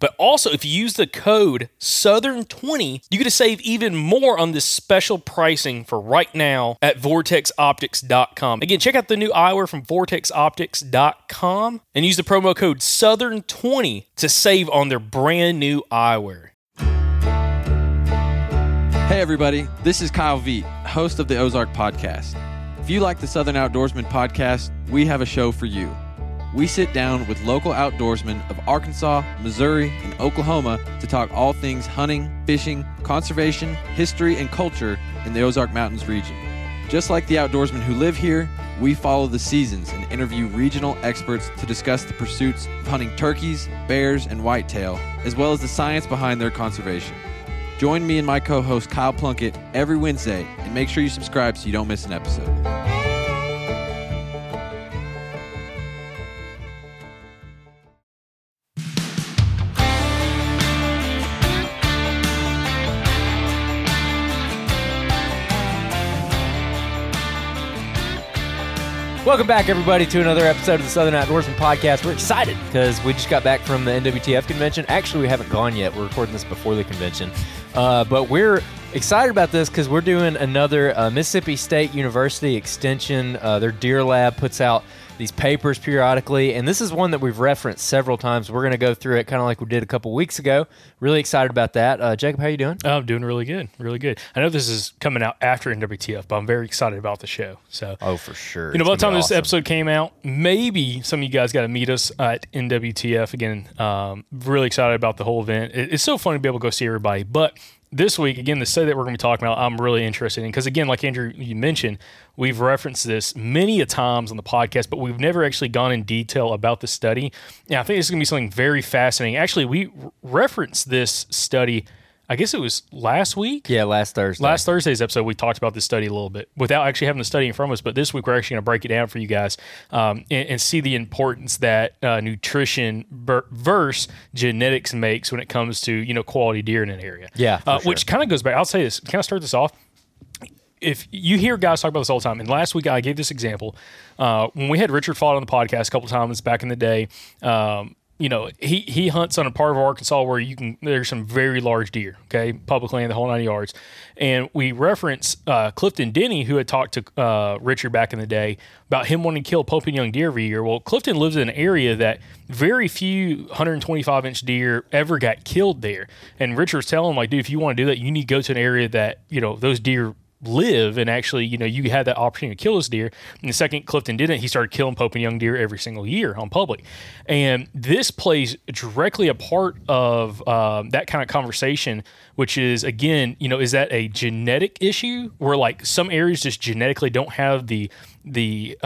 But also, if you use the code Southern20, you get to save even more on this special pricing for right now at VortexOptics.com. Again, check out the new eyewear from VortexOptics.com and use the promo code Southern20 to save on their brand new eyewear. Hey, everybody. This is Kyle V, host of the Ozark Podcast. If you like the Southern Outdoorsman Podcast, we have a show for you. We sit down with local outdoorsmen of Arkansas, Missouri, and Oklahoma to talk all things hunting, fishing, conservation, history, and culture in the Ozark Mountains region. Just like the outdoorsmen who live here, we follow the seasons and interview regional experts to discuss the pursuits of hunting turkeys, bears, and whitetail, as well as the science behind their conservation. Join me and my co-host Kyle Plunkett every Wednesday, and make sure you subscribe so you don't miss an episode. Welcome back, everybody, to another episode of the Southern Outdoorsman Podcast. We're excited because we just got back from the NWTF convention. Actually, we haven't gone yet. We're recording this before the convention. But we're excited about this because we're doing another Mississippi State University extension. Their Deer Lab puts out these papers periodically, and this is one that we've referenced several times. We're going to go through it kind of like we did a couple weeks ago. Really excited about that. Jacob, how you doing? I'm doing really good, really good. I know this is coming out after NWTF, but I'm very excited about the show. So, oh, for sure. You know, by the time this episode came out, maybe some of you guys got to meet us at NWTF again. Really excited about the whole event. It's so fun to be able to go see everybody, but this week, again, the study that we're going to be talking about, I'm really interested in because, again, like Andrew, you mentioned, we've referenced this many a times on the podcast, but we've never actually gone in detail about the study. And I think this is going to be something very fascinating. Actually, we referenced this study, I guess it was last week? Yeah, last Thursday. Last Thursday's episode, we talked about this study a little bit without actually having the study in front of us, but this week we're actually going to break it down for you guys and see the importance that nutrition versus genetics makes when it comes to, you know, quality deer in an area. Yeah, sure. Which kind of goes back. I'll say this. Can I start this off? If you hear guys talk about this all the time, and last week I gave this example. When we had Richard Fought on the podcast a couple times back in the day, you know, he hunts on a part of Arkansas where you can, there's some very large deer, okay, public land, the whole 9 yards. And we reference Clifton Denny, who had talked to Richard back in the day about him wanting to kill Pope and Young deer every year. Well, Clifton lives in an area that very few 125-inch deer ever got killed there. And Richard was telling him, like, dude, if you want to do that, you need to go to an area that, you know, those deer live and actually, you know, you had that opportunity to kill this deer. And the second Clifton didn't, he started killing Pope and Young deer every single year on public. And this plays directly a part of that kind of conversation, which is, again, you know, is that a genetic issue where like some areas just genetically don't have the the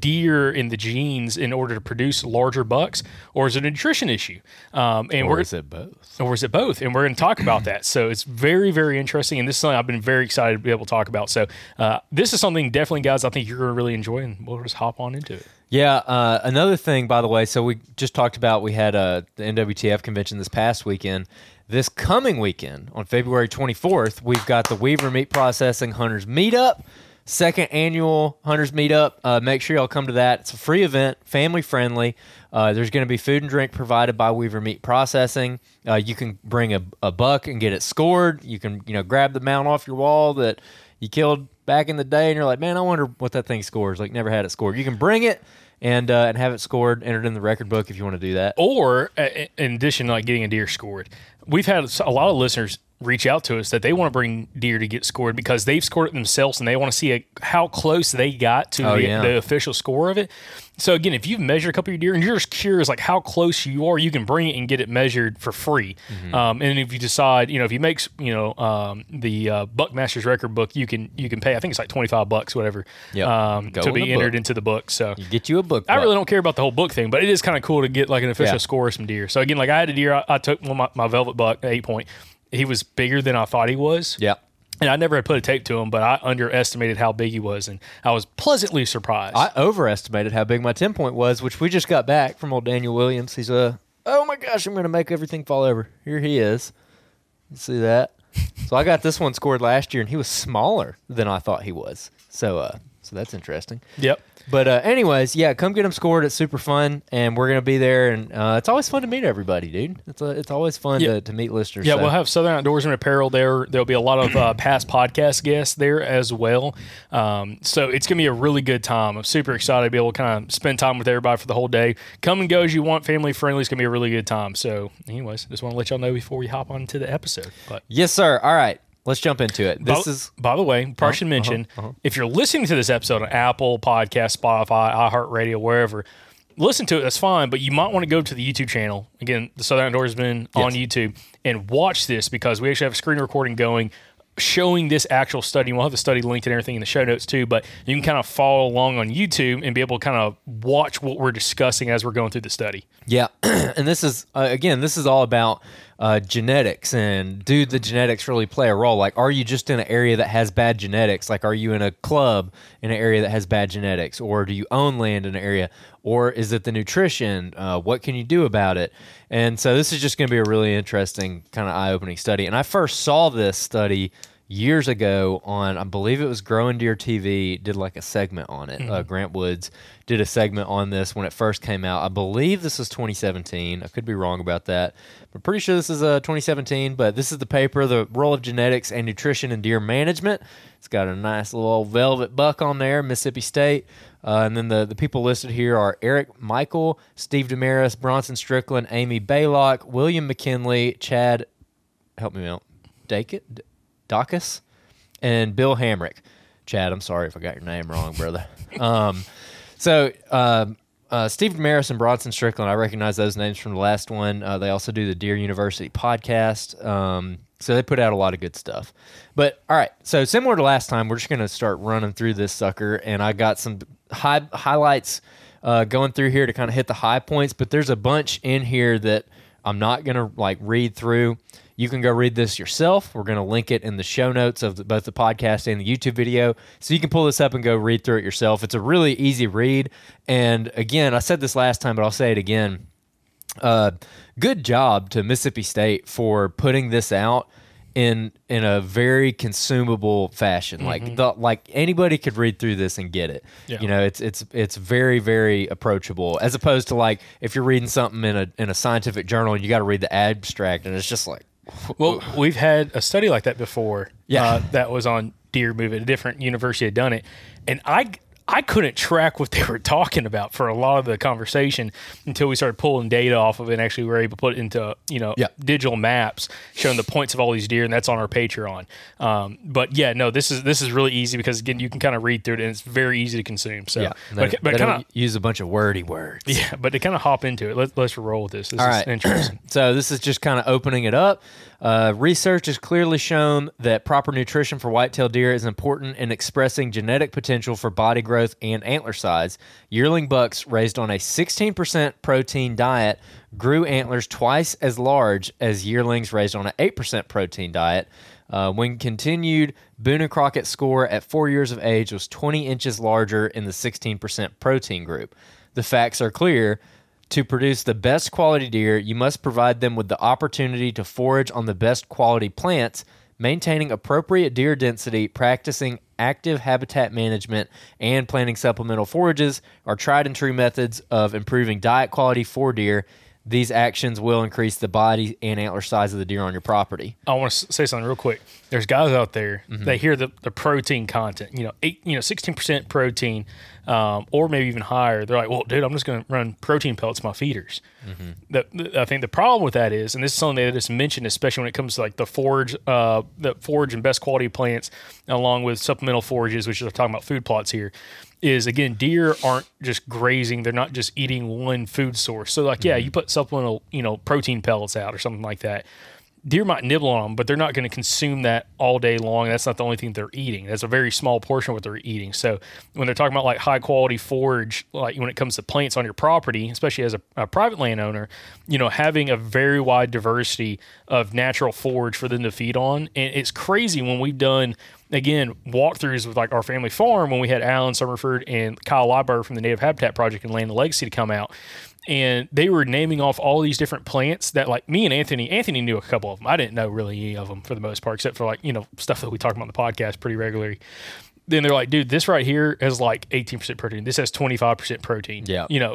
deer in the genes in order to produce larger bucks, or is it a nutrition issue? Or is it both? And we're going to talk about that. So it's very, very interesting. And this is something I've been very excited to be able to talk about. So this is something definitely, guys, I think you're going to really enjoy, and we'll just hop on into it. Yeah. Another thing, by the way, so we just talked about, we had the NWTF convention this past weekend. This coming weekend on February 24th, we've got the Weaver Meat Processing Hunters Meetup. Second annual Hunters Meetup. Make sure y'all come to that. It's a free event, family-friendly. There's going to be food and drink provided by Weaver Meat Processing. You can bring a buck and get it scored. You can, grab the mount off your wall that you killed back in the day, and you're like, man, I wonder what that thing scores. Like, never had it scored. You can bring it and have it scored, entered in the record book if you want to do that. Or, in addition to getting a deer scored, we've had a lot of listeners reach out to us that they want to bring deer to get scored because they've scored it themselves and they want to see how close they got to the official score of it. So again, if you've measured a couple of your deer and you're just curious like how close you are, you can bring it and get it measured for free. Mm-hmm. And if you decide, if you make, the Buckmaster's record book, you can pay. I think it's like $25, whatever, to be entered into the book. So you get you a book. I really don't care about the whole book thing, but it is kind of cool to get like an official score of some deer. So again, like I had a deer, I took my velvet buck, 8-point. He was bigger than I thought he was. Yeah. And I never had put a tape to him, but I underestimated how big he was, and I was pleasantly surprised. I overestimated how big my 10-point was, which we just got back from old Daniel Williams. He's oh my gosh, I'm going to make everything fall over. Here he is. You see that? So I got this one scored last year, and he was smaller than I thought he was. So that's interesting. Yep. But anyways, come get them scored. It's super fun, and we're going to be there. And it's always fun to meet everybody, dude. It's always fun to meet listeners. Yeah, so. We'll have Southern Outdoorsman Apparel there. There'll be a lot of past podcast guests there as well. So it's going to be a really good time. I'm super excited to be able to kind of spend time with everybody for the whole day. Come and go as you want. Family friendly. It's going to be a really good time. So anyways, just want to let y'all know before we hop on to the episode. But. Yes, sir. All right. Let's jump into it. By the way, I should mention, if you're listening to this episode on Apple Podcast, Spotify, iHeartRadio, wherever, listen to it. That's fine, but you might want to go to the YouTube channel. Again, the Southern Outdoorsman on YouTube, and watch this because we actually have a screen recording going showing this actual study. We'll have the study linked and everything in the show notes too, but you can kind of follow along on YouTube and be able to kind of watch what we're discussing as we're going through the study. Yeah. And this is, again, this is all about genetics, and do the genetics really play a role? Like, are you just in an area that has bad genetics? Like, are you in a club in an area that has bad genetics, or do you own land in an area, or is it the nutrition? What can you do about it? And so this is just going to be a really interesting kind of eye-opening study. And I first saw this study years ago on, I believe it was Growing Deer TV, did like a segment on it. Mm-hmm. Grant Woods did a segment on this when it first came out. I believe this was 2017. I could be wrong about that. I'm pretty sure this is 2017, but this is the paper, The Role of Genetics and Nutrition in Deer Management. It's got a nice little old velvet buck on there, Mississippi State. And then the people listed here are Eric Michael, Steve Demarais, Bronson Strickland, Amy Baylock, William McKinley, Chad, help me out, Dacus, and Bill Hamrick. Chad, I'm sorry if I got your name wrong, brother. Steve Demarais and Bronson Strickland, I recognize those names from the last one. They also do the Deer University podcast. So they put out a lot of good stuff. But, all right, so similar to last time, we're just going to start running through this sucker, and I got some highlights going through here to kind of hit the high points, but there's a bunch in here that I'm not going to, read through. You can go read this yourself. We're going to link it in the show notes of both the podcast and the YouTube video. So you can pull this up and go read through it yourself. It's a really easy read. And again, I said this last time, but I'll say it again. Good job to Mississippi State for putting this out in a very consumable fashion. Mm-hmm. Like anybody could read through this and get it. Yeah. It's very, very approachable, as opposed to if you're reading something in a scientific journal, you got to read the abstract, and it's just like. Well, we've had a study like that before. Yeah, that was on deer movement. A different university had done it, and I I couldn't track what they were talking about for a lot of the conversation until we started pulling data off of it and actually were able to put it into, digital maps showing the points of all these deer, and that's on our Patreon. This is really easy because, again, you can kind of read through it, and it's very easy to consume. So, yeah, but kind of use a bunch of wordy words. Yeah, but to kind of hop into it, let's roll with this. This all is right. Interesting. So this is just kind of opening it up. Research has clearly shown that proper nutrition for whitetail deer is important in expressing genetic potential for body growth and antler size. Yearling bucks raised on a 16% protein diet grew antlers twice as large as yearlings raised on an 8% protein diet. When continued, Boone and Crockett's score at 4 years of age was 20 inches larger in the 16% protein group. The facts are clear. To produce the best quality deer, you must provide them with the opportunity to forage on the best quality plants, maintaining appropriate deer density, practicing active habitat management, and planting supplemental forages are tried and true methods of improving diet quality for deer. These actions will increase the body and antler size of the deer on your property. I want to say something real quick. There's guys out there, they hear the protein content, 16% protein, or maybe even higher. They're like, well, dude, I'm just going to run protein pellets to my feeders. I think the problem with that is, and this is something that is mentioned, especially when it comes to like the forage and best quality plants, along with supplemental forages, which is talking about food plots here. Is, again, deer aren't just grazing. They're not just eating one food source. So, you put supplemental, protein pellets out or something like that. Deer might nibble on them, but they're not going to consume that all day long. That's not the only thing they're eating. That's a very small portion of what they're eating. So when they're talking about, like, high-quality forage, like when it comes to plants on your property, especially as a private landowner, having a very wide diversity of natural forage for them to feed on. And it's crazy when we've done – again, walkthroughs with like our family farm when we had Alan Summerford and Kyle V from the Native Habitat Project and Land of Legacy to come out. And they were naming off all these different plants that, like, me and Anthony knew a couple of them. I didn't know really any of them for the most part, except for like, stuff that we talk about on the podcast pretty regularly. Then they're like, dude, this right here has like 18% protein. This has 25% protein,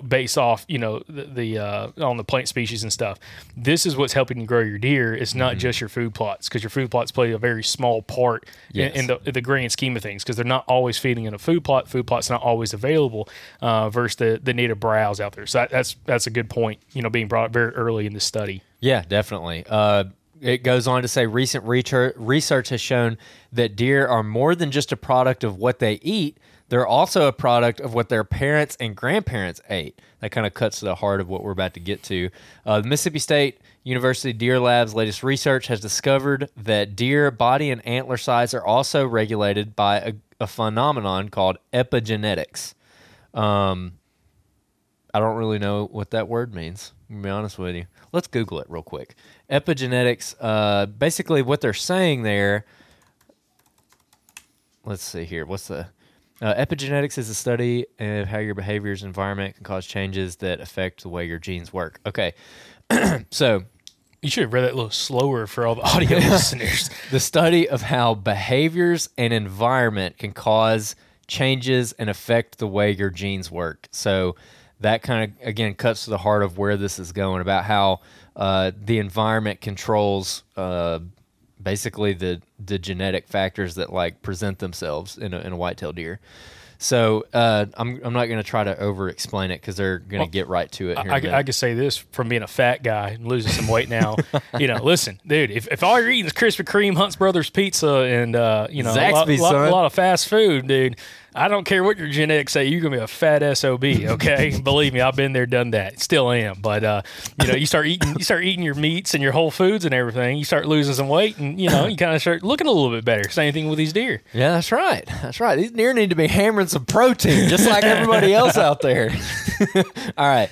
based off, the on the plant species and stuff. This is what's helping you grow your deer. It's not just your food plots, because your food plots play a very small part in the grand scheme of things, because they're not always feeding in a food plot. Food plot's not always available versus the native browse out there. So that's a good point, being brought up very early in this study. Yeah, definitely. It goes on to say recent research has shown that deer are more than just a product of what they eat. They're also a product of what their parents and grandparents ate. That kind of cuts to the heart of what we're about to get to. The Mississippi State University Deer Lab's latest research has discovered that deer body and antler size are also regulated by a phenomenon called epigenetics. I don't really know what that word means, to be honest with you. Let's Google it real quick. Epigenetics, basically what they're saying there, let's see here. What's the epigenetics is the study of how your behaviors and environment can cause changes that affect the way your genes work. Okay, so you should have read that a little slower for all the audio listeners. The study of how behaviors and environment can cause changes and affect the way your genes work. So that kind of, again, cuts to the heart of where this is going, about how the environment controls basically the genetic factors that, like, present themselves in a whitetail deer. So I'm not going to try to over-explain it, because they're going to get right to it. I can say this from being a fat guy and losing some weight now. Listen, dude, if all you're eating is Krispy Kreme, Hunt's Brothers Pizza, and Zaxby's, a lot of fast food, dude, I don't care what your genetics say, you're going to be a fat SOB, okay? Believe me, I've been there, done that. Still am. But, you start eating your meats and your whole foods and everything, you start losing some weight, and, you kind of start looking a little bit better. Same thing with these deer. Yeah, that's right. That's right. These deer need to be hammering some protein, just like everybody else out there. All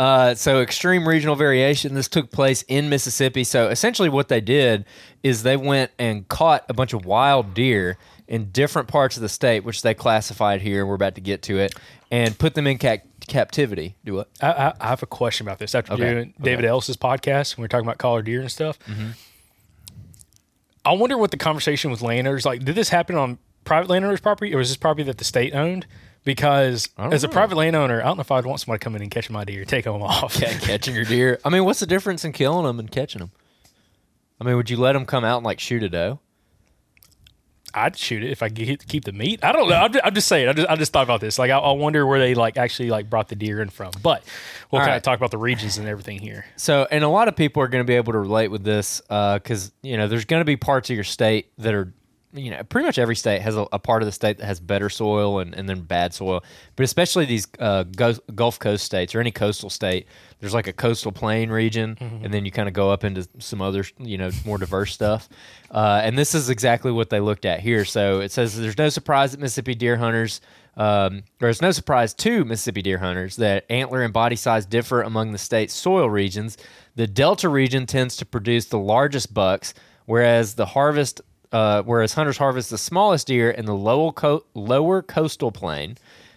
right. So extreme regional variation. This took place in Mississippi. So essentially what they did is they went and caught a bunch of wild deer in different parts of the state, which they classified here, and we're about to get to it, and put them in captivity. Do what? I have a question about this. After doing David Ellis's podcast, when we're talking about collared deer and stuff, I wonder what the conversation with landowners, like, did this happen on private landowner's property, or was this property that the state owned? Because as a private landowner, I don't know if I'd want somebody coming in and catching my deer, take them off. Yeah, catching your deer. I mean, what's the difference in killing them and catching them? I mean, would you let them come out and, like, shoot a doe? I'd shoot it if I get to keep the meat. I don't know. I'm just saying. I just thought about this. Like, I wonder where they like actually like brought the deer in from. But we'll kind of talk about the regions and everything here. So, and a lot of people are going to be able to relate with this because you know there's going to be parts of your state that are, you know, pretty much every state has a part of the state that has better soil and then bad soil. But especially these Gulf Coast states or any coastal state, there's like a coastal plain region, mm-hmm. and then you kind of go up into some other, you know, more diverse stuff. And this is exactly what they looked at here. So it says there's no surprise that Mississippi deer hunters, or it's no surprise to Mississippi deer hunters that antler and body size differ among the state's soil regions. The Delta region tends to produce the largest bucks, whereas whereas hunters harvest the smallest deer in the lower coastal plain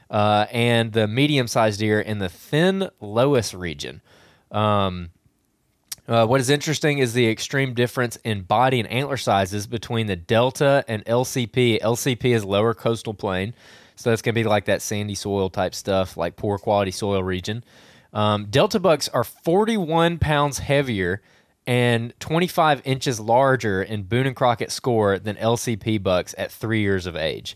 and the medium-sized deer in the thin loess region. What is interesting is the extreme difference in body and antler sizes between the Delta and LCP. LCP is lower coastal plain, so that's going to be like that sandy soil type stuff, like poor quality soil region. Delta bucks are 41 pounds heavier and 25 inches larger in Boone and Crockett score than LCP bucks at 3 years of age.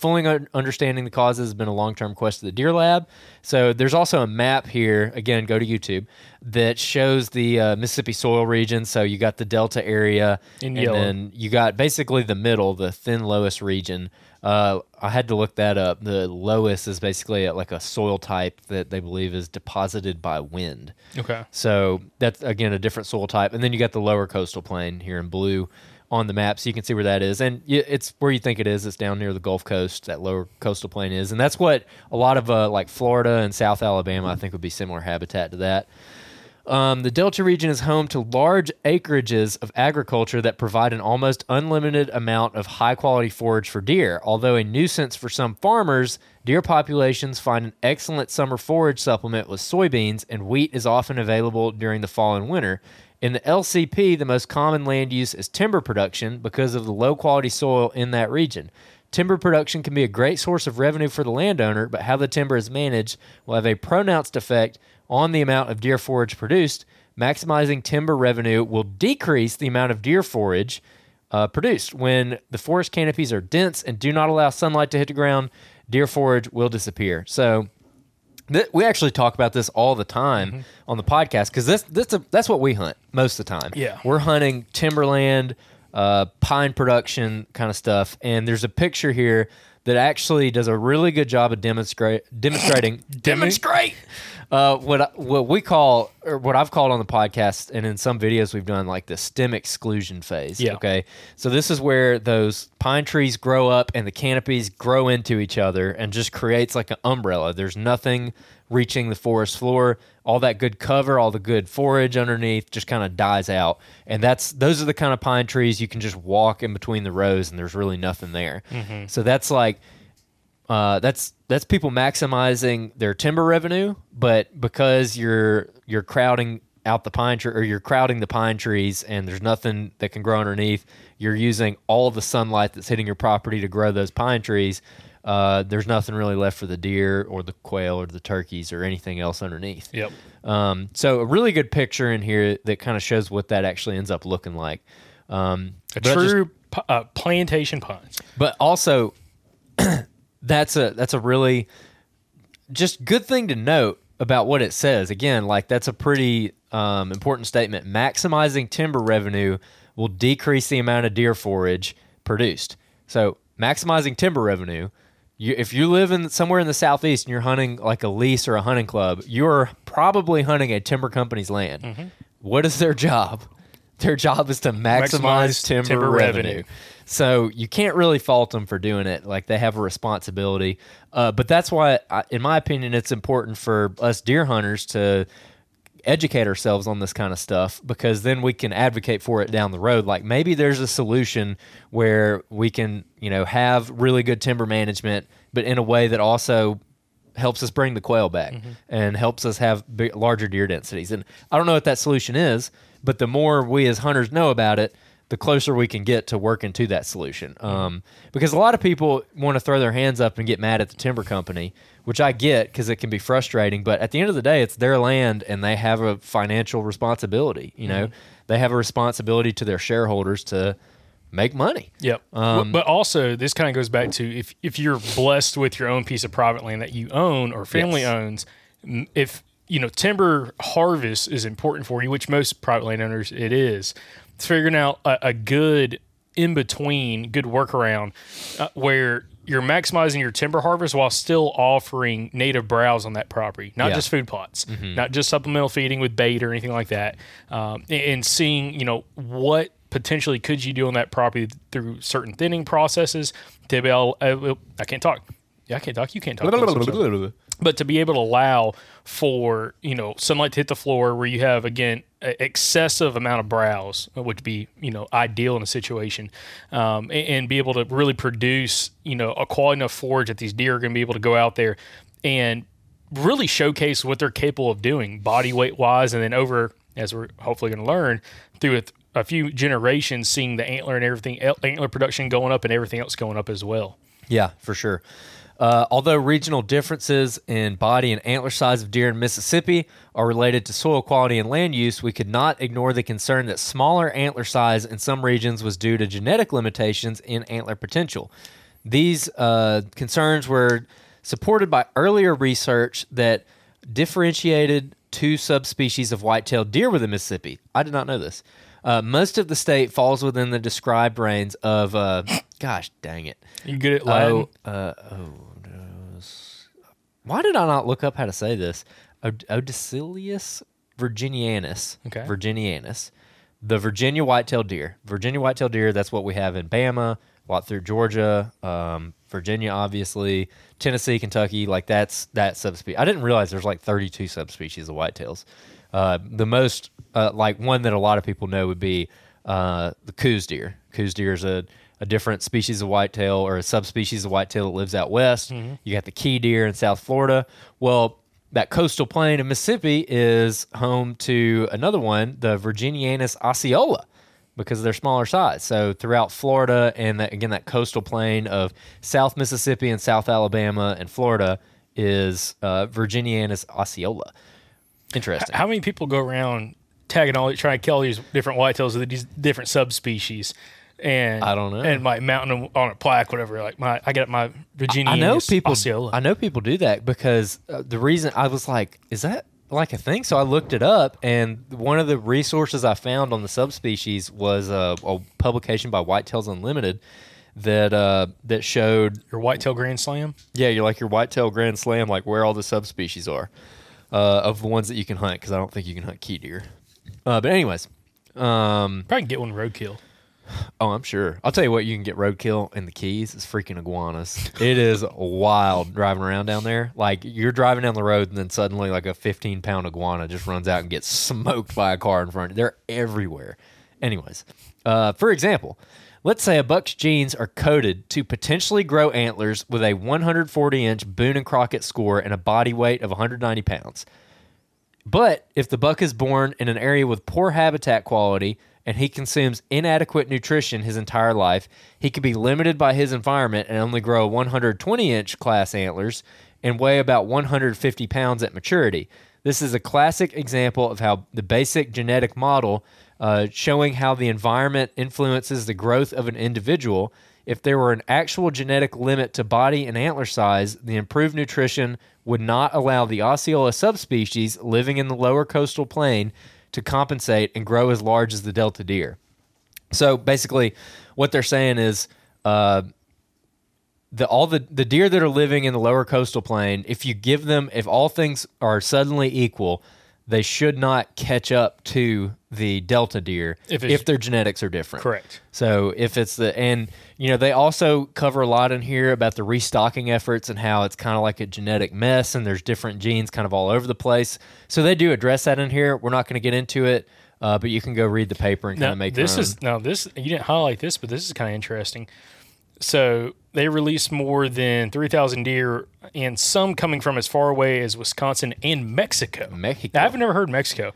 Fully understanding the causes has been a long-term quest of the Deer Lab. So there's also a map here, again, go to YouTube, that shows the Mississippi soil region. So you got the Delta area, then you got basically the middle, the thin loess region. I had to look that up. The loess is basically like a soil type that they believe is deposited by wind. Okay. So that's, again, a different soil type. And then you got the lower coastal plain here in blue on the map, so you can see where that is. And it's where you think it is. It's down near the Gulf Coast, that lower coastal plain is. And that's what a lot of like Florida and South Alabama, I think, would be similar habitat to that. The Delta region is home to large acreages of agriculture that provide an almost unlimited amount of high-quality forage for deer. Although a nuisance for some farmers, deer populations find an excellent summer forage supplement with soybeans, and wheat is often available during the fall and winter. In the LCP, the most common land use is timber production because of the low-quality soil in that region. Timber production can be a great source of revenue for the landowner, but how the timber is managed will have a pronounced effect on the amount of deer forage produced. Maximizing timber revenue will decrease the amount of deer forage produced. When the forest canopies are dense and do not allow sunlight to hit the ground, deer forage will disappear. So we actually talk about this all the time mm-hmm. on the podcast because that's what we hunt most of the time. Yeah. We're hunting timberland, pine production kind of stuff. And there's a picture here that actually does a really good job of demonstrating what we call, or what I've called on the podcast and in some videos we've done, like the stem exclusion phase. Yeah. Okay. So this is where those pine trees grow up and the canopies grow into each other and just creates like an umbrella. There's nothing reaching the forest floor. All that good cover, all the good forage underneath just kind of dies out. And those are the kind of pine trees you can just walk in between the rows and there's really nothing there. Mm-hmm. So that's like, that's people maximizing their timber revenue, but because you're crowding out the pine tree, or you're crowding the pine trees and there's nothing that can grow underneath, you're using all the sunlight that's hitting your property to grow those pine trees. There's nothing really left for the deer or the quail or the turkeys or anything else underneath. Yep. So a really good picture in here that kind of shows what that actually ends up looking like. A true plantation pine. But also, that's a really just good thing to note about what it says. Again, like that's a pretty important statement. Maximizing timber revenue will decrease the amount of deer forage produced. So maximizing timber revenue. If you live in somewhere in the southeast and you're hunting like a lease or a hunting club, you're probably hunting a timber company's land. Mm-hmm. What is their job? Their job is to maximize timber revenue. So you can't really fault them for doing it. Like they have a responsibility. But that's why, in my opinion, it's important for us deer hunters to educate ourselves on this kind of stuff, because then we can advocate for it down the road. Like maybe there's a solution where we can, you know, have really good timber management, but in a way that also helps us bring the quail back mm-hmm. and helps us have larger deer densities. And I don't know what that solution is, but the more we as hunters know about it, the closer we can get to working to that solution. Because a lot of people want to throw their hands up and get mad at the timber company, which I get because it can be frustrating. But at the end of the day, it's their land and they have a financial responsibility. You know, mm-hmm. they have a responsibility to their shareholders to make money. Yep. But also, this kind of goes back to if you're blessed with your own piece of private land that you own or family owns, if you know timber harvest is important for you, which most private landowners it is, it's figuring out a good in between, good workaround where you're maximizing your timber harvest while still offering native browse on that property, not just food plots, not just supplemental feeding with bait or anything like that, and seeing, you know, what potentially could you do on that property through certain thinning processes to be able, but to be able to allow for, you know, sunlight to hit the floor where you have, again, excessive amount of browse, which would be, you know, ideal in a situation, and be able to really produce, you know, a quality enough forage that these deer are going to be able to go out there and really showcase what they're capable of doing body weight wise. And then over, as we're hopefully going to learn through a few generations, seeing the antler and everything, antler production going up and everything else going up as well. Yeah, for sure. Although regional differences in body and antler size of deer in Mississippi are related to soil quality and land use, we could not ignore the concern that smaller antler size in some regions was due to genetic limitations in antler potential. These concerns were supported by earlier research that differentiated two subspecies of white-tailed deer within Mississippi. I did not know this. Most of the state falls within the described range of, gosh, dang it. You good at Latin? No. Why did I not look up how to say this? Odacilius virginianus. Okay. Virginianus. The Virginia white-tailed deer. Virginia white-tailed deer, that's what we have in Bama, a lot through Georgia, Virginia, obviously, Tennessee, Kentucky. Like, that's that subspecies. I didn't realize there's like 32 subspecies of whitetails. The most, like one that a lot of people know would be the coos deer. Coos deer is a different species of whitetail or a subspecies of whitetail that lives out west. Mm-hmm. You got the key deer in South Florida. Well, that coastal plain of Mississippi is home to another one, the Virginianus osceola, because of their smaller size. So throughout Florida and, that coastal plain of South Mississippi and South Alabama and Florida is Virginianus osceola. Interesting. How many people go around tagging trying to kill these different whitetails with these different subspecies? And I don't know. And like mounting them on a plaque, whatever. Like I got my Virginianus osceola. I know people do that because the reason I was like, is that like a thing? So I looked it up, and one of the resources I found on the subspecies was a publication by Whitetails Unlimited that showed your Whitetail Grand Slam. Yeah, you're like your Whitetail Grand Slam, like where all the subspecies are. Of the ones that you can hunt, because I don't think you can hunt key deer. But anyways. Probably can get one roadkill. Oh, I'm sure. I'll tell you what, you can get roadkill in the Keys. It's freaking iguanas. It is wild driving around down there. Like, you're driving down the road, and then suddenly, like, a 15-pound iguana just runs out and gets smoked by a car in front of you. They're everywhere. Anyways, for example, let's say a buck's genes are coded to potentially grow antlers with a 140-inch Boone and Crockett score and a body weight of 190 pounds. But if the buck is born in an area with poor habitat quality and he consumes inadequate nutrition his entire life, he could be limited by his environment and only grow 120-inch class antlers and weigh about 150 pounds at maturity. This is a classic example of how the basic genetic model showing how the environment influences the growth of an individual. If there were an actual genetic limit to body and antler size, the improved nutrition would not allow the Osceola subspecies living in the lower coastal plain to compensate and grow as large as the Delta deer. So basically what they're saying is the deer that are living in the lower coastal plain, if all things are suddenly equal, they should not catch up to the Delta deer if their genetics are different. Correct. So if it's and you know, they also cover a lot in here about the restocking efforts and how it's kind of like a genetic mess and there's different genes kind of all over the place. So they do address that in here. We're not going to get into it, but you can go read the paper and kind of make this is now this. You didn't highlight this, but this is kind of interesting. So they released more than 3,000 deer, and some coming from as far away as Wisconsin and Mexico. Now, I've never heard Mexico.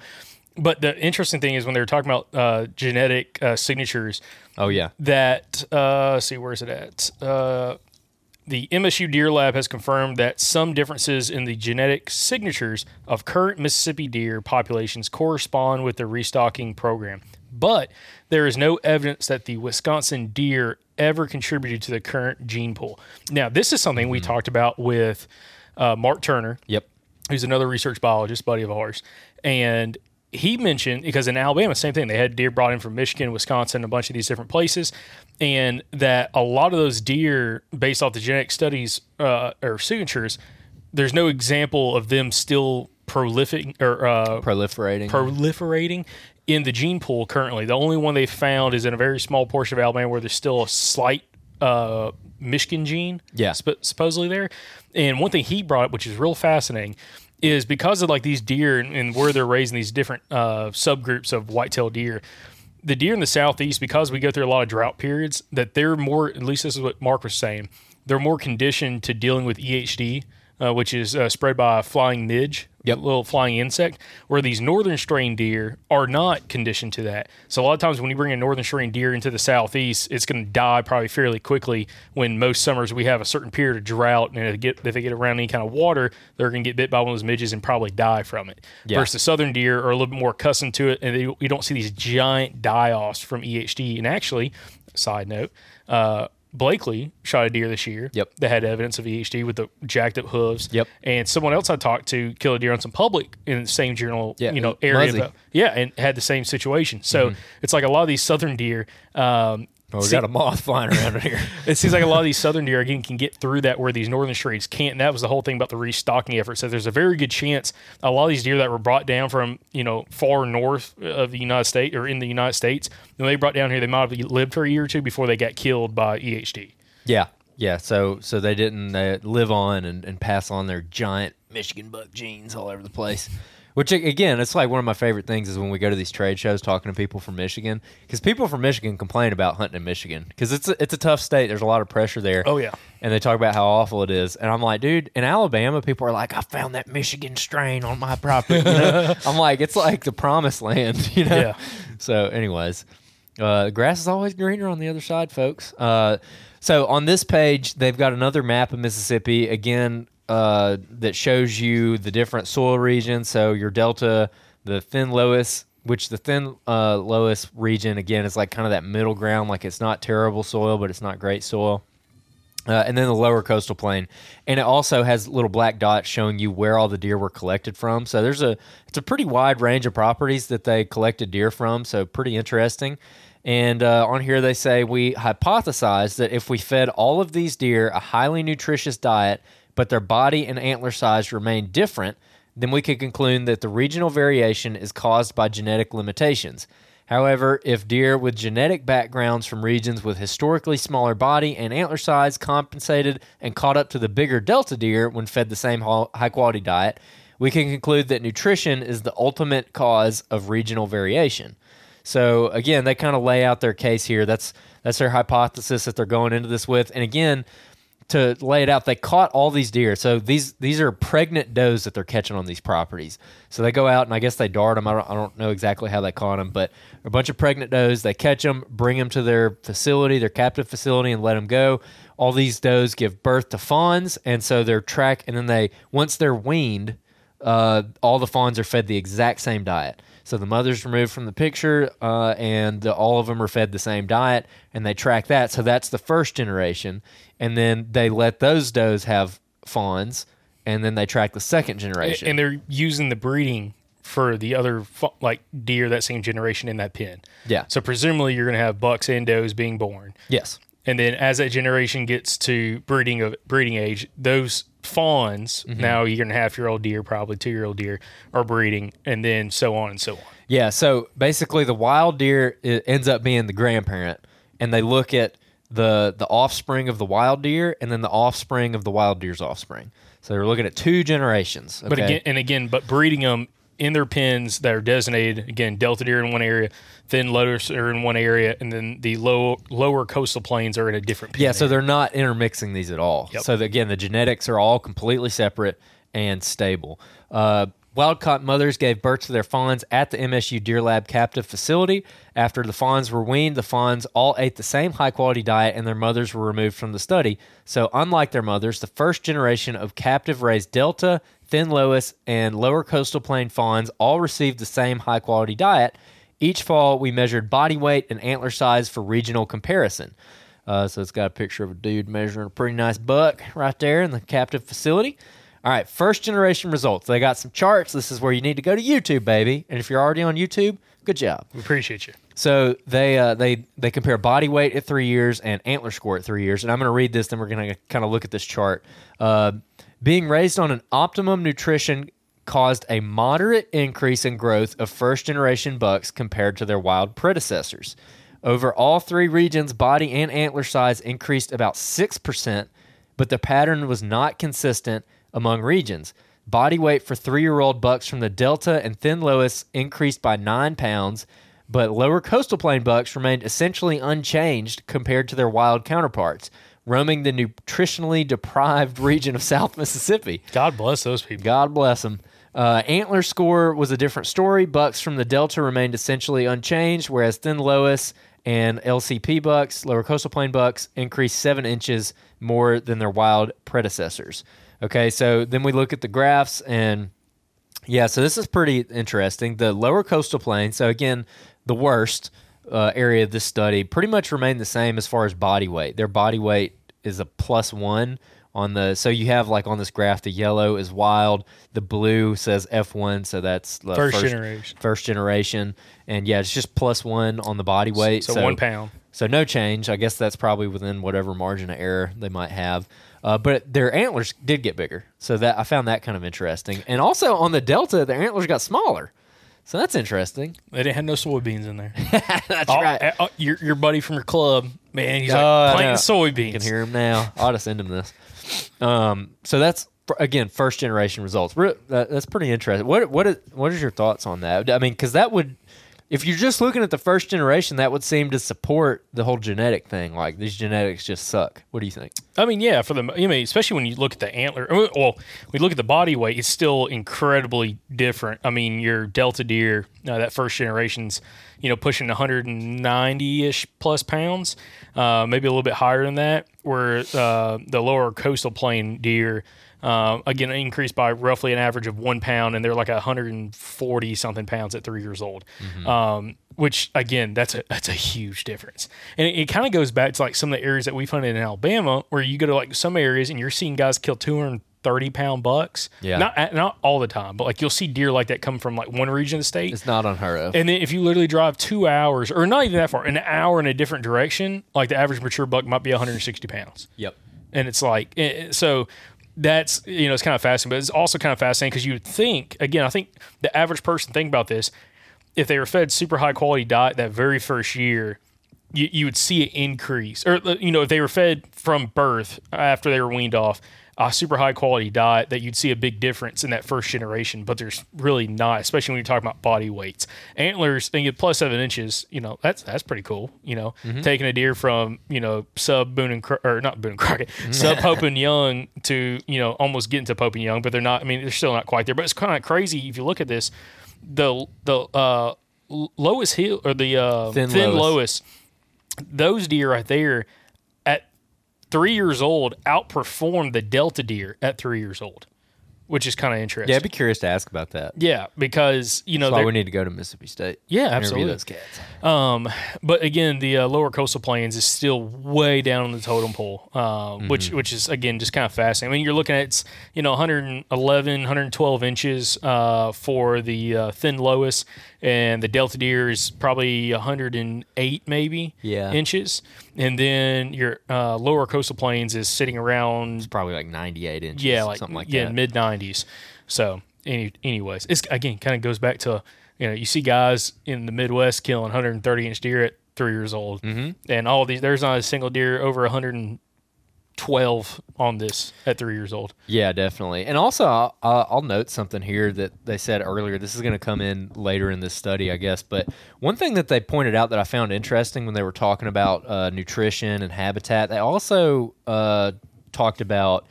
But the interesting thing is when they were talking about genetic signatures. Oh, yeah. That, let's see, where is it at? The MSU Deer Lab has confirmed that some differences in the genetic signatures of current Mississippi deer populations correspond with the restocking program. but there is no evidence that the Wisconsin deer ever contributed to the current gene pool. Now, this is something we talked about with Mark Turner, who's another research biologist, buddy of ours, and he mentioned, because in Alabama, same thing, they had deer brought in from Michigan, Wisconsin, a bunch of these different places, and that a lot of those deer, based off the genetic studies or signatures, there's no example of them still prolific or proliferating in the gene pool currently. The only one they found is in a very small portion of Alabama where there's still a slight Michigan gene, supposedly there. And one thing he brought up, which is real fascinating, is because of like these deer and where they're raising these different subgroups of whitetail deer, the deer in the southeast, because we go through a lot of drought periods, that they're more, at least this is what Mark was saying, they're more conditioned to dealing with EHD, which is spread by a flying midge, a little flying insect, where these northern strain deer are not conditioned to that. So a lot of times when you bring a northern strain deer into the southeast, it's going to die probably fairly quickly when most summers we have a certain period of drought, and if they get around any kind of water, they're going to get bit by one of those midges and probably die from it. Yeah. Versus the southern deer are a little bit more accustomed to it, and you don't see these giant die-offs from EHD. And actually, side note, Blakely shot a deer this year that had evidence of EHD with the jacked up hooves. And someone else I talked to killed a deer on some public in the same general area. And had the same situation. So it's like a lot of these southern deer. We got a moth flying around here. It seems like a lot of these southern deer, again, can get through that where these northern strains can't. And that was the whole thing about the restocking effort. So there's a very good chance a lot of these deer that were brought down from, far north of the United States or in the United States, when they brought down here, they might have lived for a year or two before they got killed by EHD. Yeah. So they didn't live on and pass on their giant Michigan buck genes all over the place. Which, again, it's like one of my favorite things is when we go to these trade shows talking to people from Michigan, because people from Michigan complain about hunting in Michigan because it's a tough state. There's a lot of pressure there. Oh, yeah. And they talk about how awful it is. And I'm like, dude, in Alabama, people are like, I found that Michigan strain on my property. I'm like, it's like the promised land, Yeah. So, anyways, grass is always greener on the other side, folks. So, on this page, they've got another map of Mississippi. Again, that shows you the different soil regions. So your delta, the thin loess, which the thin loess region, again, is like kind of that middle ground. Like it's not terrible soil, but it's not great soil. And then the lower coastal plain. And it also has little black dots showing you where all the deer were collected from. So it's a pretty wide range of properties that they collected deer from. So pretty interesting. And on here they say, we hypothesize that if we fed all of these deer a highly nutritious diet, but their body and antler size remain different, then we could conclude that the regional variation is caused by genetic limitations. However, if deer with genetic backgrounds from regions with historically smaller body and antler size compensated and caught up to the bigger delta deer when fed the same high-quality diet, we can conclude that nutrition is the ultimate cause of regional variation. So, again, they kind of lay out their case here. That's their hypothesis that they're going into this with. And, again, to lay it out, they caught all these deer. So these are pregnant does that they're catching on these properties. So they go out, and I guess they dart them. I don't know exactly how they caught them, but a bunch of pregnant does, they catch them, bring them to their facility, their captive facility, and let them go. All these does give birth to fawns, and so they're and then once they're weaned, all the fawns are fed the exact same diet. So the mother's removed from the picture, and all of them are fed the same diet, and they track that. So that's the first generation, and then they let those does have fawns, and then they track the second generation. And they're using the breeding for the other deer that same generation in that pen. Yeah. So presumably you're going to have bucks and does being born. Yes. And then as that generation gets to breeding age, those fawns, now 1.5-year-old deer, probably 2-year-old deer, are breeding, and then so on and so on. Yeah, so basically the wild deer ends up being the grandparent, and they look at the offspring of the wild deer and then the offspring of the wild deer's offspring. So they're looking at two generations. Okay? But breeding them in their pens that are designated, again, delta deer in one area, thin lotus are in one area, and then the lower coastal plains are in a different pen. Yeah, so they're not intermixing these at all. Yep. So, again, the genetics are all completely separate and stable. Wild-caught mothers gave birth to their fawns at the MSU Deer Lab captive facility. After the fawns were weaned, the fawns all ate the same high-quality diet, and their mothers were removed from the study. So, unlike their mothers, the first generation of captive-raised delta, thin loess, and lower coastal plain fawns all received the same high-quality diet, Each fall, we measured body weight and antler size for regional comparison. So it's got a picture of a dude measuring a pretty nice buck right there in the captive facility. All right, first generation results. They got some charts. This is where you need to go to YouTube, baby. And if you're already on YouTube, good job. We appreciate you. So they compare body weight at 3 years and antler score at 3 years. And I'm going to read this, then we're going to kind of look at this chart. Being raised on an optimum nutrition caused a moderate increase in growth of first-generation bucks compared to their wild predecessors. Over all three regions, body and antler size increased about 6%, but the pattern was not consistent among regions. Body weight for three-year-old bucks from the Delta and Thin Loess increased by 9 pounds, but lower coastal plain bucks remained essentially unchanged compared to their wild counterparts, roaming the nutritionally deprived region of South Mississippi. God bless those people. God bless them. Antler score was a different story. Bucks from the Delta remained essentially unchanged, whereas Thin Loess and LCP bucks, lower coastal plain bucks, increased 7 inches more than their wild predecessors. Okay, so then we look at the graphs, and yeah, so this is pretty interesting. The lower coastal plain, so again, the worst area of this study, pretty much remained the same as far as body weight. Their body weight is a +1. So you have like on this graph, the yellow is wild, the blue says F1, so that's first generation. First generation, and yeah, it's just +1 on the body weight. So 1 pound. So no change. I guess that's probably within whatever margin of error they might have. But their antlers did get bigger, so that I found that kind of interesting. And also on the Delta, their antlers got smaller. So that's interesting. They didn't have no soybeans in there. That's right. Your buddy from your club, man, he's like planting soybeans. I can hear him now. I'll just send him this. So that's, again, first generation results. That's pretty interesting. What is your thoughts on that? I mean, because that would, if you're just looking at the first generation, that would seem to support the whole genetic thing. Like these genetics just suck. What do you think? I mean, yeah, especially when you look at the antler. Well, we look at the body weight; it's still incredibly different. I mean, your Delta deer, that first generation's, pushing 190-ish plus pounds, maybe a little bit higher than that. Where the lower coastal plain deer, again, increased by roughly an average of 1 pound, and they're like 140 something pounds at 3 years old. Mm-hmm. Which, again, that's a huge difference. And it kind of goes back to like some of the areas that we've hunted in Alabama where you go to like some areas and you're seeing guys kill 230-pound bucks. Yeah. Not all the time, but like you'll see deer like that come from like one region of the state. It's not unheard of. And then if you literally drive 2 hours, or not even that far, an hour in a different direction, like the average mature buck might be 160 pounds. Yep. And it's like, so that's, it's kind of fascinating, but it's also kind of fascinating because you would think, again, I think the average person think about this, if they were fed super high quality diet that very first year, you would see an increase. Or, if they were fed from birth after they were weaned off a super high quality diet, that you'd see a big difference in that first generation, but there's really not, especially when you're talking about body weights. Antlers, and you plus 7 inches, that's pretty cool. Mm-hmm. Taking a deer from, sub Boone and not Boone and Crockett, sub Pope and Young to, almost getting to Pope and Young, but they're not, they're still not quite there. But it's kind of crazy if you look at this. The lowest hill or the thin lowest, those deer right there at 3 years old outperformed the Delta deer at 3 years old, which is kind of interesting. Yeah, I'd be curious to ask about that. Yeah, because that's why we need to go to Mississippi State. Yeah, absolutely. Interview those cats. But again, the lower coastal plains is still way down on the totem pole, mm-hmm. which is again just kind of fascinating. I mean, you're looking at 111, 112 inches for the Thin Loess, and the Delta deer is probably 108 maybe inches, and then your lower coastal plains is sitting around, it's probably like 98 inches, something like that, mid 90s. So anyways, it's again kind of goes back to you see guys in the Midwest killing 130 inch deer at 3 years old, mm-hmm. and all these, there's not a single deer over 112 on this at 3 years old. Yeah, definitely. And also, I'll note something here that they said earlier. This is going to come in later in this study, I guess. But one thing that they pointed out that I found interesting when they were talking about nutrition and habitat, they also talked about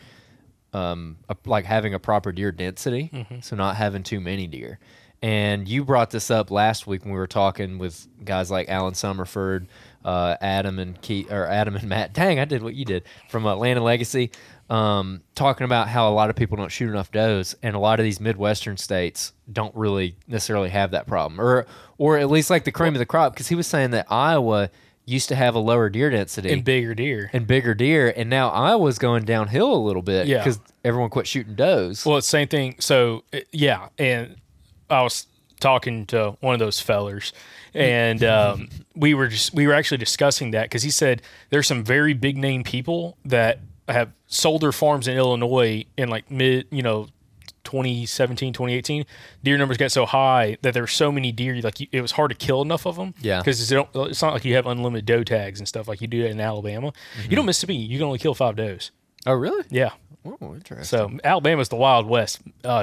like having a proper deer density, mm-hmm. so not having too many deer. And you brought this up last week when we were talking with guys like Alan Summerford, Adam and Matt. Dang, I did what you did from Land & Legacy, talking about how a lot of people don't shoot enough does, and a lot of these Midwestern states don't really necessarily have that problem, or at least like the cream of the crop. Because he was saying that Iowa used to have a lower deer density and bigger deer, and now Iowa's going downhill a little bit because everyone quit shooting does. Well, it's the same thing. So yeah, and I was talking to one of those fellers, and we were actually discussing that, because he said there's some very big name people that have sold their farms in Illinois in like 2017, 2018, deer numbers got so high that there were so many deer, like it was hard to kill enough of them. Yeah, because it's not like you have unlimited doe tags and stuff like you do in Alabama. Mm-hmm. You don't Mississippi, you can only kill 5 does. Oh, really? Yeah. Oh, interesting. So Alabama's the Wild West.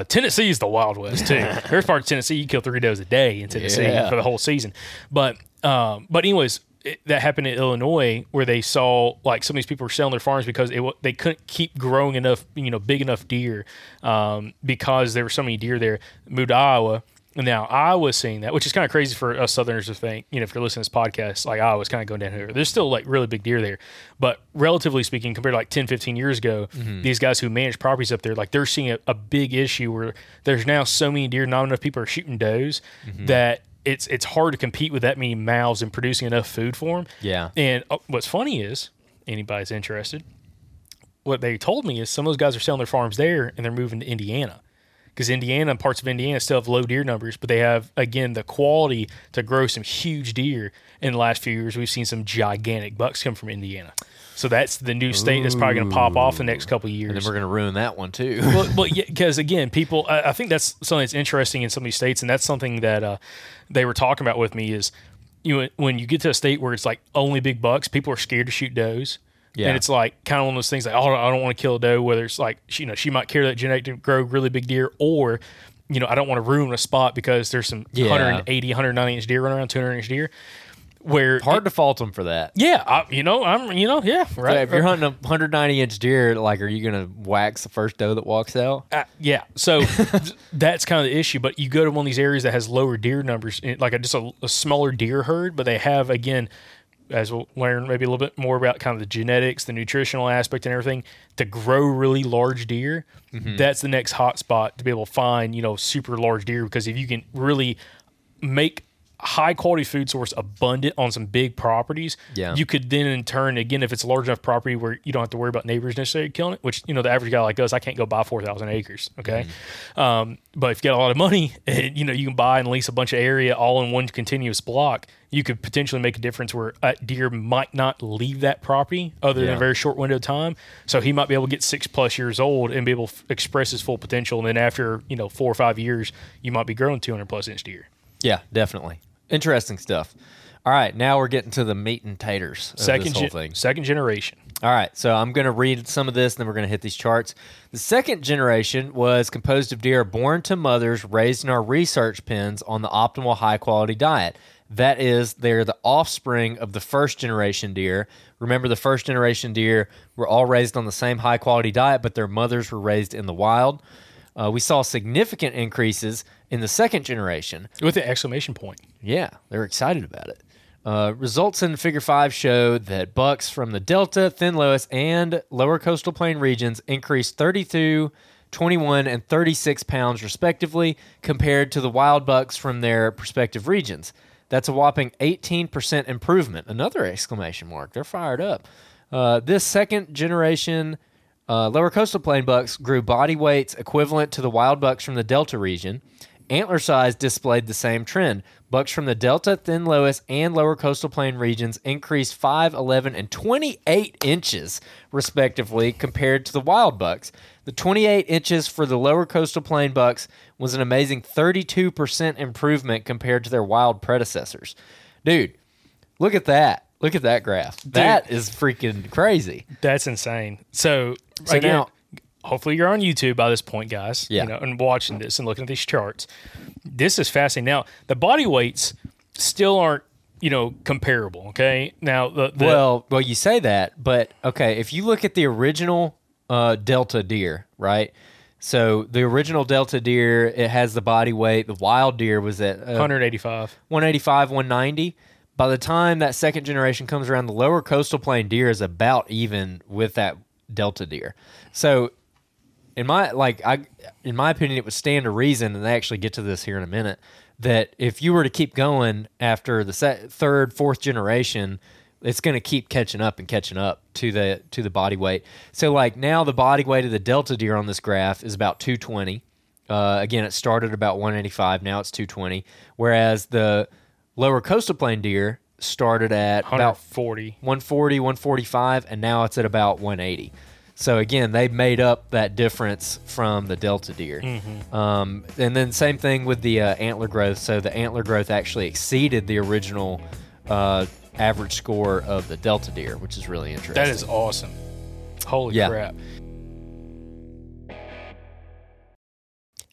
Tennessee's the Wild West too. There's part of Tennessee you kill 3 does a day in Tennessee for the whole season. But anyways, that happened in Illinois, where they saw like some of these people were selling their farms because they couldn't keep growing enough, big enough deer, because there were so many deer there. Moved to Iowa. And now Iowa's seeing that, which is kind of crazy for us Southerners to think, if you're listening to this podcast, like Iowa's kind of going down here. There's still like really big deer there, but relatively speaking, compared to like 10, 15 years ago, these guys who manage properties up there, like they're seeing a big issue where there's now so many deer, not enough people are shooting does that it's hard to compete with that many mouths and producing enough food for them. Yeah. And what's funny is, anybody's interested, what they told me is some of those guys are selling their farms there and they're moving to Indiana. Because Indiana, parts of Indiana still have low deer numbers, but they have, again, the quality to grow some huge deer. In the last few years, we've seen some gigantic bucks come from Indiana. So that's the new state that's probably going to pop off the next couple of years. And then we're going to ruin that one too. Well, because again, people, I think that's something that's interesting in some of these states, and that's something that they were talking about with me is, when you get to a state where it's like only big bucks, people are scared to shoot does. Yeah. And it's like kind of one of those things like, oh, I don't want to kill a doe, whether it's like, she might carry that genetic to grow really big deer, or, I don't want to ruin a spot because there's some 180, 190 inch deer running around, 200 inch deer. Where hard to fault them for that. Yeah. Right. So if you're hunting a 190 inch deer, like, are you going to wax the first doe that walks out? Yeah. So that's kind of the issue. But you go to one of these areas that has lower deer numbers, like just a smaller deer herd, but they have, again, as we'll learn maybe a little bit more about kind of the genetics, the nutritional aspect and everything, to grow really large deer, that's the next hot spot to be able to find, super large deer. Because if you can really make high quality food source abundant on some big properties, you could then in turn, again, if it's a large enough property where you don't have to worry about neighbors necessarily killing it, which, the average guy like us, I can't go buy 4,000 acres. Okay. But if you got a lot of money and, you can buy and lease a bunch of area all in one continuous block, you could potentially make a difference where a deer might not leave that property other than a very short window of time. So he might be able to get 6+ years old and be able to express his full potential. And then after, 4 or 5 years, you might be growing 200+ inch deer. Yeah, definitely. Interesting stuff. All right, now we're getting to the meat and taters of this whole thing. Second generation. All right, so I'm going to read some of this, and then we're going to hit these charts. The second generation was composed of deer born to mothers raised in our research pens on the optimal high-quality diet. That is, they're the offspring of the first-generation deer. Remember, the first-generation deer were all raised on the same high-quality diet, but their mothers were raised in the wild. We saw significant increases in the second generation. With an exclamation point. Yeah, they're excited about it. Results in Figure 5 show that bucks from the Delta, Thin Loess, and Lower Coastal Plain regions increased 32, 21, and 36 pounds respectively compared to the wild bucks from their prospective regions. That's a whopping 18% improvement. Another exclamation mark. They're fired up. This second generation... Lower coastal plain bucks grew body weights equivalent to the wild bucks from the Delta region. Antler size displayed the same trend. Bucks from the Delta, Thin Loess, and Lower Coastal Plain regions increased 5, 11, and 28 inches, respectively, compared to the wild bucks. The 28 inches for the Lower Coastal Plain bucks was an amazing 32% improvement compared to their wild predecessors. Dude, look at that. Look at that graph. Dude, that is freaking crazy. That's insane. So again, now, hopefully you're on YouTube by this point, guys, and watching this and looking at these charts. This is fascinating. Now, the body weights still aren't, comparable, okay? Now, Well, you say that, but, okay, if you look at the original Delta deer, right? So the original Delta deer, it has the body weight. The wild deer was at... 185, 190. by the time that second generation comes around, the lower coastal plain deer is about even with that Delta deer. So in my opinion, it would stand to reason, and they actually get to this here in a minute, that if you were to keep going after the third, fourth generation, it's going to keep catching up to the body weight. So like now the body weight of the Delta deer on this graph is about 220. Again, it started about 185. Now it's 220. Whereas the lower coastal plain deer started at about 140, 145, and now it's at about 180. So again, they made up that difference from the Delta deer. Mm-hmm. And then same thing with the antler growth. So the antler growth actually exceeded the original average score of the Delta deer, which is really interesting. That is awesome. Holy crap.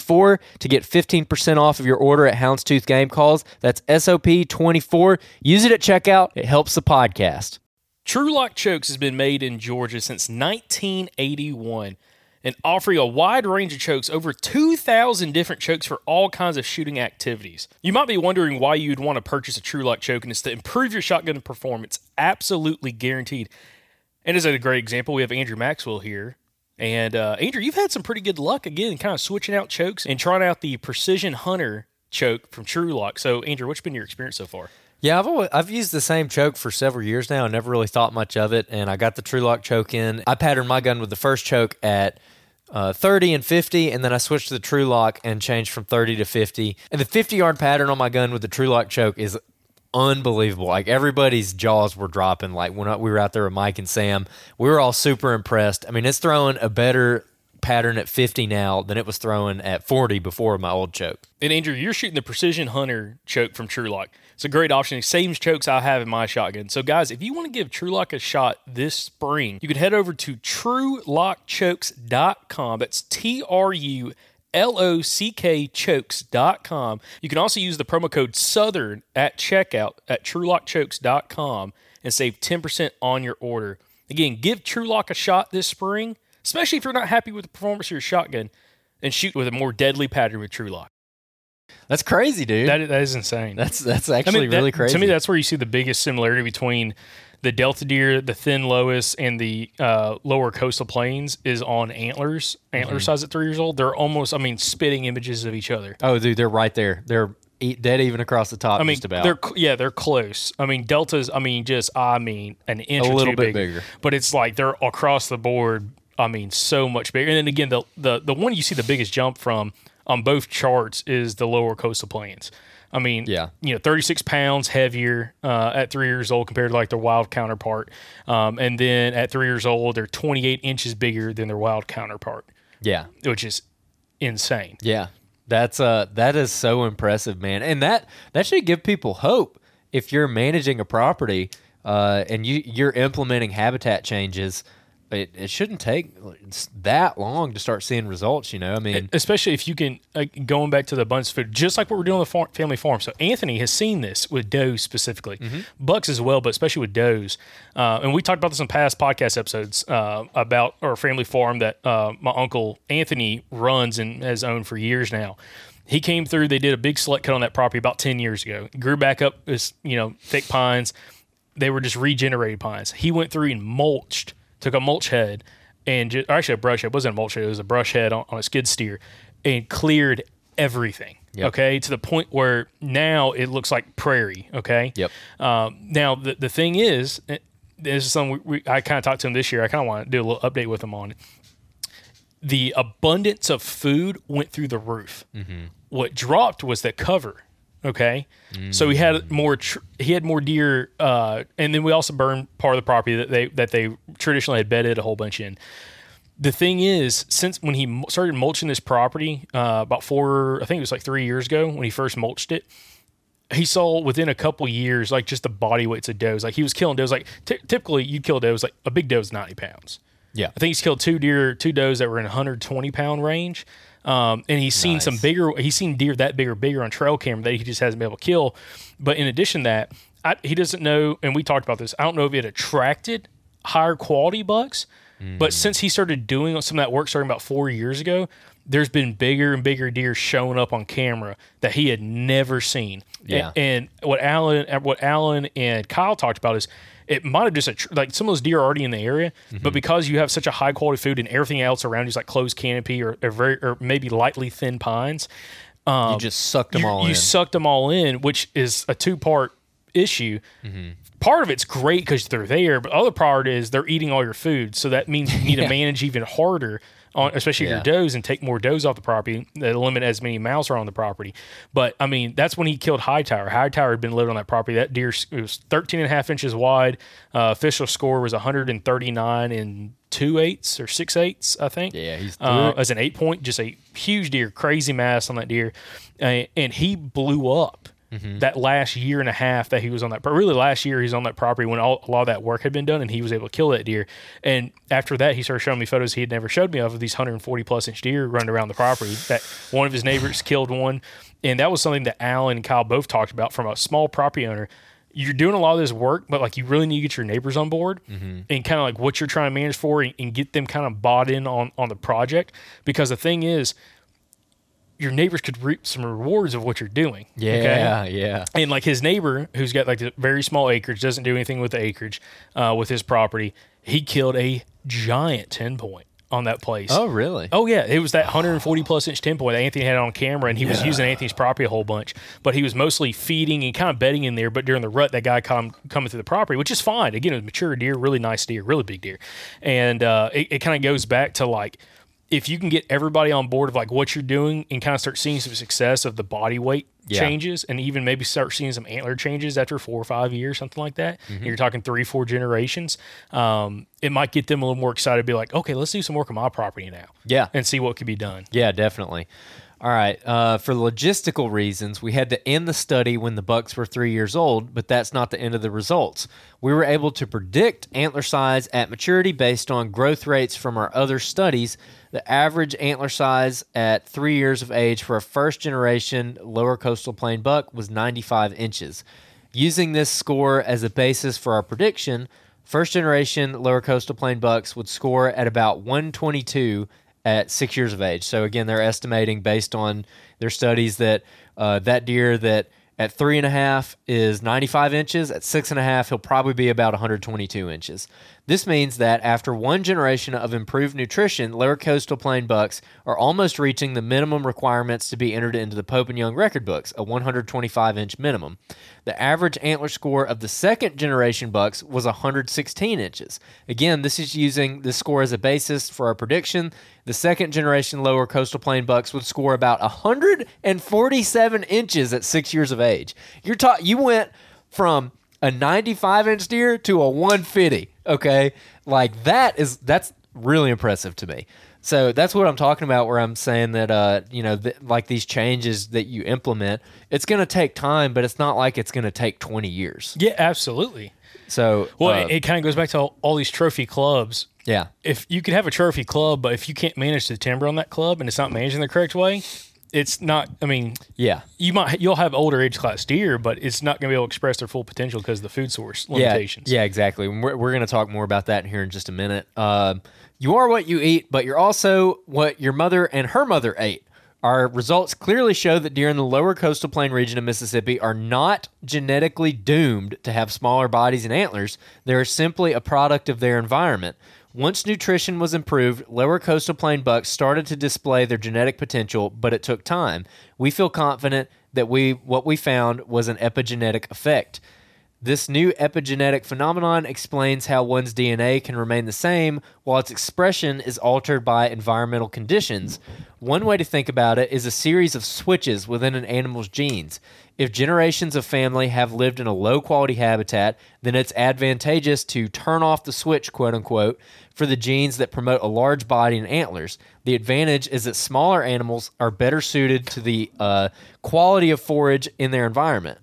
to get 15% off of your order at Houndstooth Game Calls. That's SOP24. Use it at checkout. It helps the podcast. True Lock Chokes has been made in Georgia since 1981 and offering a wide range of chokes, over 2,000 different chokes for all kinds of shooting activities. You might be wondering why you'd want to purchase a True Lock Choke, and it's to improve your shotgun performance. Absolutely guaranteed. And as a great example, we have Andrew Maxwell here. And Andrew, you've had some pretty good luck, again, kind of switching out chokes and trying out the Precision Hunter choke from True Lock. So, Andrew, what's been your experience so far? Yeah, I've used the same choke for several years now. I never really thought much of it, and I got the True Lock choke in. I patterned my gun with the first choke at 30 and 50, and then I switched to the True Lock and changed from 30 to 50. And the 50-yard pattern on my gun with the True Lock choke is unbelievable. Like, everybody's jaws were dropping. Like, when we were out there with Mike and Sam, we were all super impressed. I mean, it's throwing a better pattern at 50 now than it was throwing at 40 before my old choke. And Andrew, you're shooting the Precision Hunter choke from True Lock. It's a great option. Same chokes I have in my shotgun. So guys, if you want to give True Lock a shot this spring, you can head over to truelockchokes.com. That's TRULOCK chokes.com. You can also use the promo code Southern at checkout at truelockchokes.com and save 10% on your order. Again, give True Lock a shot this spring, especially if you're not happy with the performance of your shotgun, and shoot with a more deadly pattern with True Lock. That's crazy, dude. That is insane. That's actually really crazy. To me, that's where you see the biggest similarity between the Delta deer, the thin lowest, and the lower coastal plains is on antlers. Antler size at 3 years old. They're almost, spitting images of each other. Oh, dude, they're right there. They're dead even across the top, just about. They're close. Delta's, an inch or two. A little bit bigger. But it's like they're across the board, so much bigger. And then again, the one you see the biggest jump from on both charts is the lower coastal plains. 36 pounds heavier at 3 years old compared to like their wild counterpart. And then at 3 years old, they're 28 inches bigger than their wild counterpart. Yeah. Which is insane. Yeah. That is so impressive, man. And that should give people hope if you're managing a property and you're implementing habitat changes. It shouldn't take that long to start seeing results, Especially if you can, going back to the abundance of food, just like what we're doing on the family farm. So Anthony has seen this with does specifically. Mm-hmm. Bucks as well, but especially with does. And we talked about this in past podcast episodes about our family farm that my uncle Anthony runs and has owned for years now. He came through, they did a big select cut on that property about 10 years ago. Grew back up as, thick pines. They were just regenerated pines. He went through and mulched. Took a mulch head and a brush head. It wasn't a mulch head. It was a brush head on a skid steer and cleared everything. Yep. Okay. To the point where now it looks like prairie. Okay. Yep. Now the thing is, this is something I kind of talked to him this year. I kind of want to do a little update with him on it. The abundance of food went through the roof. Mm-hmm. What dropped was the cover. Okay. Mm-hmm. So he had more deer, and then we also burned part of the property that they traditionally had bedded a whole bunch in. The thing is, since when he started mulching this property, about 3 years ago when he first mulched it, he saw within a couple years, like just the body weights of does. Like he was killing does. Like typically you kill does, like a big doe is 90 pounds. Yeah. I think he's killed two does that were in 120 pound range. And he's seen some bigger, he's seen deer that big or bigger on trail camera that he just hasn't been able to kill. But in addition to that, he doesn't know, and we talked about this, I don't know if it attracted higher quality bucks, but since he started doing some of that work starting about 4 years ago, there's been bigger and bigger deer showing up on camera that he had never seen. Yeah. And what Alan and Kyle talked about is it might have just like some of those deer are already in the area, but because you have such a high quality food and everything else around you is like closed canopy or maybe lightly thin pines, you just sucked them all in. You sucked them all in, which is a two-part issue. Mm-hmm. Part of it's great because they're there, but the other part is they're eating all your food, so that means you need to manage even harder. Especially your does, and take more does off the property that limit as many mouths are on the property. But I mean, that's when he killed Hightower. Hightower had been living on that property. That deer, it was 13 and a half inches wide. Official score was 139 and 2/8 or 6/8, I think. Yeah, he's as an 8 point, just a huge deer, crazy mass on that deer, and he blew up. Mm-hmm. That last year and a half that he was on that, but really last year he's on that property when a lot of that work had been done, and he was able to kill that deer. And after that, he started showing me photos he had never showed me of these 140 plus inch deer running around the property. That one of his neighbors killed one, and that was something that Alan and Kyle both talked about. From a small property owner, you're doing a lot of this work, but like you really need to get your neighbors on board and kind of like what you're trying to manage for, and get them kind of bought in on the project, because the thing is, your neighbors could reap some rewards of what you're doing. Yeah, okay? Yeah. And like his neighbor, who's got like a very small acreage, doesn't do anything with the acreage, with his property, he killed a giant 10 point on that place. Oh, really? Oh, yeah. It was that 140 plus inch 10 point that Anthony had on camera, and he was using Anthony's property a whole bunch, but he was mostly feeding and kind of bedding in there. But during the rut, that guy coming through the property, which is fine. Again, it was mature deer, really nice deer, really big deer. And it kind of goes back to like, if you can get everybody on board of like what you're doing and kind of start seeing some success of the body weight changes, and even maybe start seeing some antler changes after 4 or 5 years, something like that, and you're talking 3-4 generations, it might get them a little more excited to be like, okay, let's do some work on my property now. Yeah. And see what could be done. Yeah, definitely. All right. For logistical reasons, we had to end the study when the bucks were 3 years old, but that's not the end of the results. We were able to predict antler size at maturity based on growth rates from our other studies. The average antler size at 3 years of age for a first-generation lower coastal plain buck was 95 inches. Using this score as a basis for our prediction, first-generation lower coastal plain bucks would score at about 122 at 6 years of age. So again, they're estimating based on their studies that that deer that at 3.5 is 95 inches, at 6.5 he'll probably be about 122 inches. This means that after one generation of improved nutrition, lower coastal plain bucks are almost reaching the minimum requirements to be entered into the Pope and Young record books, a 125-inch minimum. The average antler score of the second-generation bucks was 116 inches. Again, this is using this score as a basis for our prediction. The second-generation lower coastal plain bucks would score about 147 inches at 6 years of age. You went from a 95-inch deer to a 150. Okay, like that's really impressive to me. So that's what I'm talking about, where I'm saying that like these changes that you implement, it's going to take time, but it's not like it's going to take 20 years. Yeah, absolutely. So it kind of goes back to all these trophy clubs. Yeah, if you could have a trophy club, but if you can't manage the timber on that club and it's not managing the correct way, it's not. I mean, yeah, you'll have older age class deer, but it's not going to be able to express their full potential because of the food source limitations. Yeah, exactly. We're going to talk more about that here in just a minute. You are what you eat, but you're also what your mother and her mother ate. Our results clearly show that deer in the lower coastal plain region of Mississippi are not genetically doomed to have smaller bodies and antlers. They are simply a product of their environment. Once nutrition was improved, lower coastal plain bucks started to display their genetic potential, but it took time. We feel confident that what we found was an epigenetic effect. This new epigenetic phenomenon explains how one's DNA can remain the same while its expression is altered by environmental conditions. One way to think about it is a series of switches within an animal's genes. If generations of family have lived in a low-quality habitat, then it's advantageous to turn off the switch, quote-unquote, for the genes that promote a large body and antlers. The advantage is that smaller animals are better suited to the quality of forage in their environment.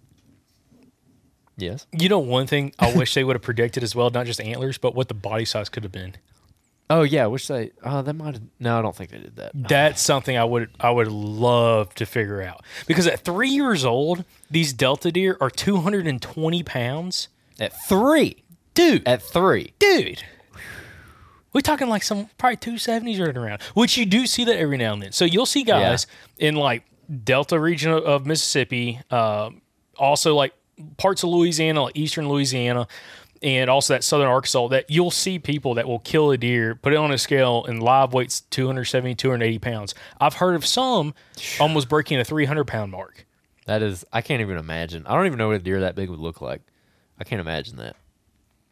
Yes. You know, one thing I wish they would have predicted as well, not just antlers, but what the body size could have been. Oh yeah, I wish they. Oh, that might. No, I don't think they did that. That's something I would love to figure out, because at 3 years old, these Delta deer are 220 pounds. At three, dude. We're talking like some probably 270s running around, which you do see that every now and then. So you'll see guys in like Delta region of Mississippi, also like parts of Louisiana, like eastern Louisiana. And also that southern Arkansas, that you'll see people that will kill a deer, put it on a scale, and live weight's 270, 280 pounds. I've heard of some almost breaking a 300-pound mark. That is, I can't even imagine. I don't even know what a deer that big would look like. I can't imagine that.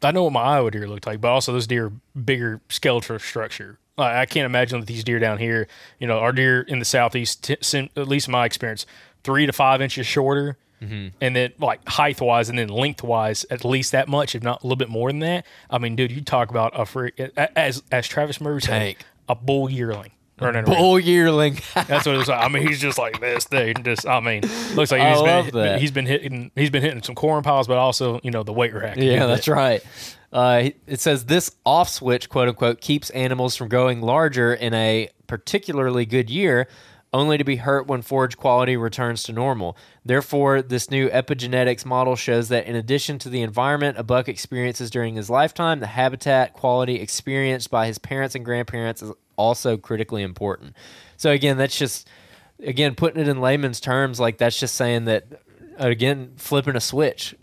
I know what my Iowa deer looked like, but also those deer are bigger skeletal structure. I can't imagine that these deer down here, you know, our deer in the southeast, at least in my experience, 3 to 5 inches shorter. Mm-hmm. And then, like, height-wise and then length-wise, at least that much, if not a little bit more than that. I mean, dude, you talk about a as Travis Murray said, a bull yearling. Yearling. That's what it was like. I mean, he's just like this dude. Just, I mean, looks like he's been hitting some corn piles, but also, you know, the weight rack. Yeah, that's right. It says this off switch, quote unquote, keeps animals from growing larger in a particularly good year, only to be hurt when forage quality returns to normal. Therefore, this new epigenetics model shows that in addition to the environment a buck experiences during his lifetime, the habitat quality experienced by his parents and grandparents is also critically important. So again, that's just, again, putting it in layman's terms, like that's just saying that, again, flipping a switch.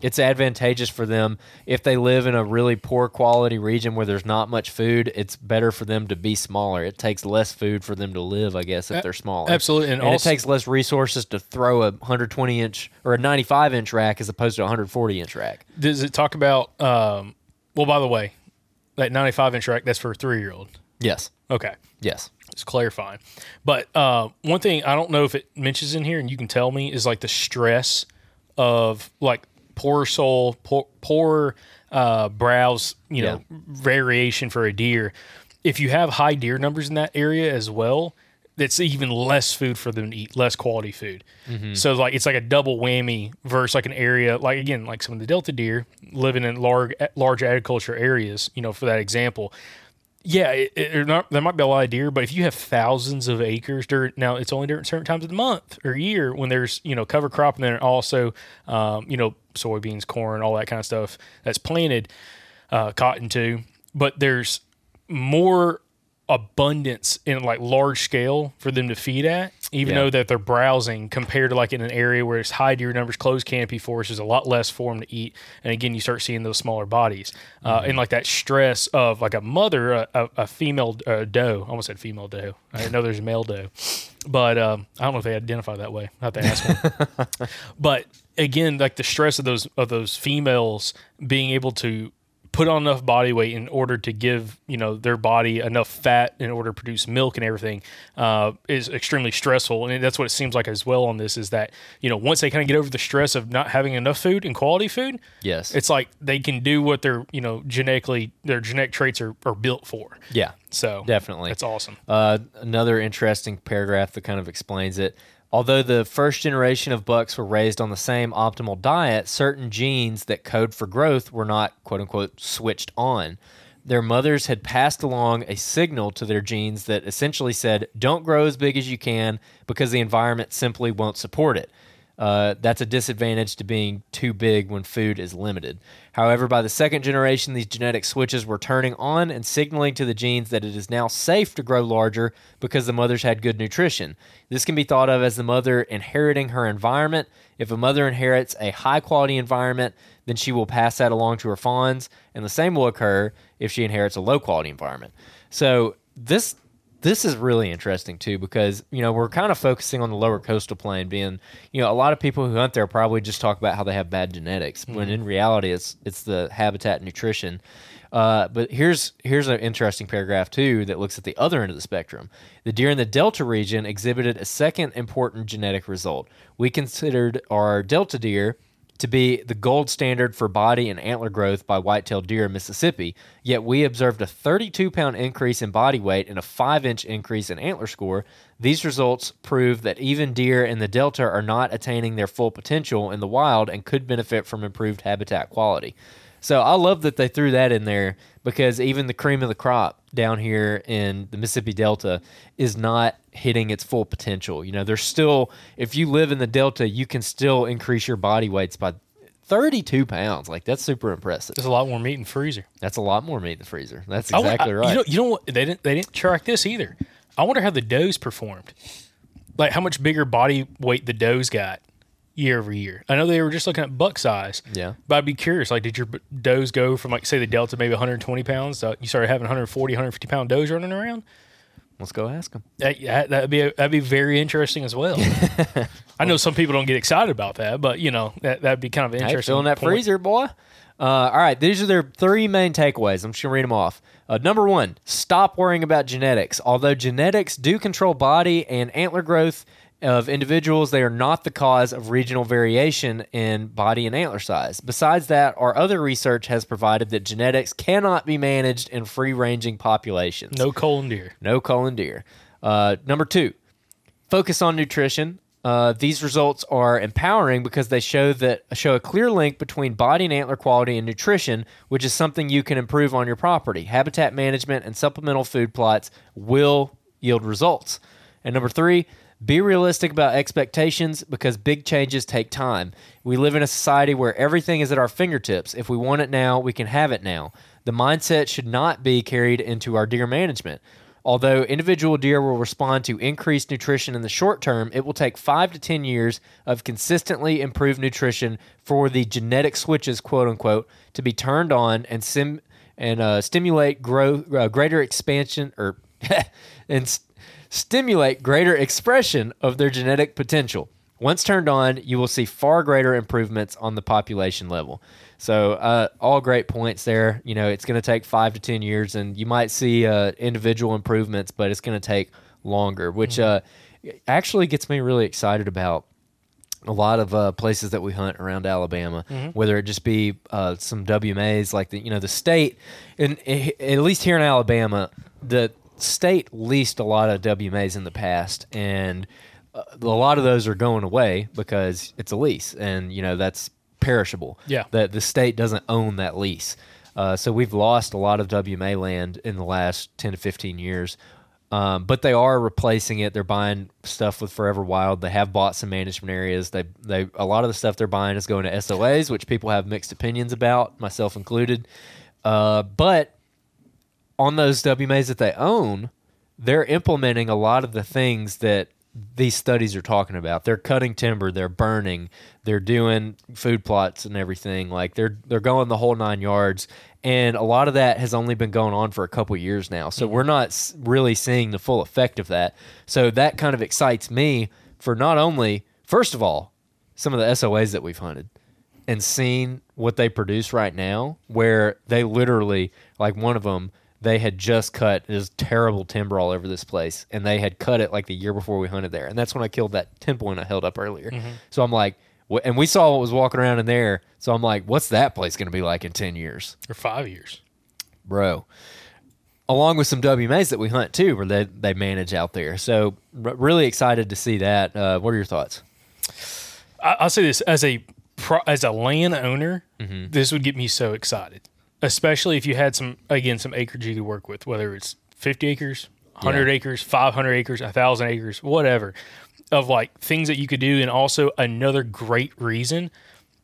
It's advantageous for them. If they live in a really poor quality region where there's not much food, it's better for them to be smaller. It takes less food for them to live, I guess, if they're smaller. Absolutely. And also, it takes less resources to throw a 120-inch or a 95-inch rack as opposed to a 140-inch rack. Does it talk about, well, by the way, that 95-inch rack, that's for a 3-year-old? Yes. Okay. Yes. It's clarifying. But one thing I don't know if it mentions in here, and you can tell me, is like the stress of like poor soil, poor browse, you know, variation for a deer. If you have high deer numbers in that area as well, that's even less food for them to eat, less quality food. Mm-hmm. So like it's like a double whammy versus like an area, like again, like some of the Delta deer living in large agriculture areas, you know, for that example. Yeah, there might be a lot of deer, but if you have thousands of acres, now it's only during certain times of the month or year when there's, you know, cover crop, and then also, you know, soybeans, corn, all that kind of stuff that's planted, cotton too. But there's more abundance in like large scale for them to feed at, even though that they're browsing, compared to like in an area where it's high deer numbers, closed canopy forest, there's a lot less for them to eat. And again, you start seeing those smaller bodies, and like that stress of like a mother, a female doe. I almost said female doe. I didn't know there's a male doe, but I don't know if they identify that way. I have to ask one. But again, like the stress of those females being able to put on enough body weight in order to give, you know, their body enough fat in order to produce milk and everything is extremely stressful. And that's what it seems like as well on this, is that, you know, once they kind of get over the stress of not having enough food and quality food, yes, it's like they can do what their, you know, their genetic traits are built for. Yeah. So definitely. That's awesome. Another interesting paragraph that kind of explains it. Although the first generation of bucks were raised on the same optimal diet, certain genes that code for growth were not, quote-unquote, switched on. Their mothers had passed along a signal to their genes that essentially said, don't grow as big as you can because the environment simply won't support it. That's a disadvantage to being too big when food is limited. However, by the second generation, these genetic switches were turning on and signaling to the genes that it is now safe to grow larger because the mothers had good nutrition. This can be thought of as the mother inheriting her environment. If a mother inherits a high-quality environment, then she will pass that along to her fawns, and the same will occur if she inherits a low-quality environment. So this is really interesting, too, because, you know, we're kind of focusing on the lower coastal plain being, you know, a lot of people who hunt there probably just talk about how they have bad genetics, when in reality it's the habitat and nutrition. But here's an interesting paragraph, too, that looks at the other end of the spectrum. The deer in the Delta region exhibited a second important genetic result. We considered our Delta deer to be the gold standard for body and antler growth by whitetail deer in Mississippi, yet we observed a 32-pound increase in body weight and a 5-inch increase in antler score. These results prove that even deer in the Delta are not attaining their full potential in the wild and could benefit from improved habitat quality. So I love that they threw that in there, because even the cream of the crop down here in the Mississippi Delta is not hitting its full potential. You know, there's still, if you live in the Delta, you can still increase your body weights by 32 pounds. Like, that's super impressive. There's a lot more meat in the freezer. That's a lot more meat in the freezer. That's exactly right. You know, they didn't track this either. I wonder how the does performed. Like, how much bigger body weight the does got year over year. I know they were just looking at buck size. Yeah. But I'd be curious, like, did your does go from, like, say the Delta, maybe 120 pounds? You started having 140, 150-pound does running around? Let's go ask them. That'd be very interesting as well. I know some people don't get excited about that, but, you know, that'd be kind of interesting. Hey, still in that point. Freezer, boy. All right, these are their three main takeaways. I'm just going to read them off. Number one, stop worrying about genetics. Although genetics do control body and antler growth of individuals, they are not the cause of regional variation in body and antler size. Besides that, our other research has provided that genetics cannot be managed in free-ranging populations. No culling deer. No culling deer. Number two, focus on nutrition. These results are empowering because they show a clear link between body and antler quality and nutrition, which is something you can improve on your property. Habitat management and supplemental food plots will yield results. And number three, be realistic about expectations, because big changes take time. We live in a society where everything is at our fingertips. If we want it now, we can have it now. The mindset should not be carried into our deer management. Although individual deer will respond to increased nutrition in the short term, it will take 5 to 10 years of consistently improved nutrition for the genetic switches, quote unquote, to be turned on and stimulate growth, greater expansion, or and stimulate greater expression of their genetic potential. Once turned on, you will see far greater improvements on the population level. So all great points there. You know, it's going to take 5 to 10 years, and you might see individual improvements, but it's going to take longer, which actually gets me really excited about a lot of places that we hunt around Alabama, whether it just be some WMAs, like the state, and at least here in Alabama, the state leased a lot of WMAs in the past, and a lot of those are going away because it's a lease, and that's perishable. Yeah, that the state doesn't own that lease, so we've lost a lot of WMA land in the last 10 to 15 years. But they are replacing it. They're buying stuff with Forever Wild. They have bought some management areas. They a lot of the stuff they're buying is going to SOAs, which people have mixed opinions about, myself included. But on those WMAs that they own, they're implementing a lot of the things that these studies are talking about. They're cutting timber, they're burning, they're doing food plots and everything. Like, they're going the whole 9 yards, and a lot of that has only been going on for a couple of years now. So we're not really seeing the full effect of that. So that kind of excites me for not only, first of all, some of the SOAs that we've hunted and seen what they produce right now, where they literally, like one of them, they had just cut this terrible timber all over this place, and they had cut it like the year before we hunted there. And that's when I killed that 10-point I held up earlier. So I'm like, and we saw what was walking around in there. So I'm like, what's that place going to be like in 10 years? Or 5 years. Bro. Along with some WMAs that we hunt too, where they manage out there. So really excited to see that. What are your thoughts? I'll say this. As a land owner, this would get me so excited. Especially if you had some acreage you could work with, whether it's 50 acres, 100 acres, 500 acres, 1,000 acres, whatever, of like things that you could do. And also another great reason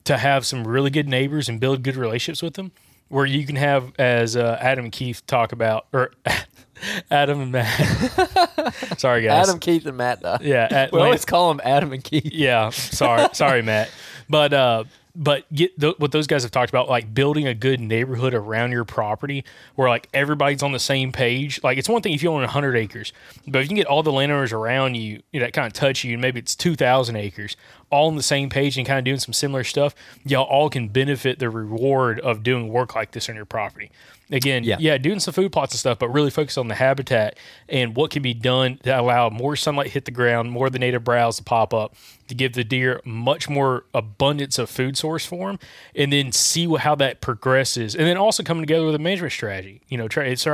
to have some really good neighbors and build good relationships with them, where you can have, as Adam and Keith talk about, or Adam and Matt. Sorry, guys. Adam, Keith, and Matt. Yeah. We always call them Adam and Keith. Yeah. Sorry, Matt. But what those guys have talked about, like building a good neighborhood around your property where like everybody's on the same page. Like, it's one thing if you own 100 acres, but if you can get all the landowners around you that kind of touch you, and maybe it's 2,000 acres, all on the same page and kind of doing some similar stuff, y'all all can benefit the reward of doing work like this on your property. again, doing some food plots and stuff, but really focus on the habitat and what can be done to allow more sunlight hit the ground, more of the native browse to pop up, to give the deer much more abundance of food source for them, and then see how that progresses. And then also coming together with a management strategy. You know,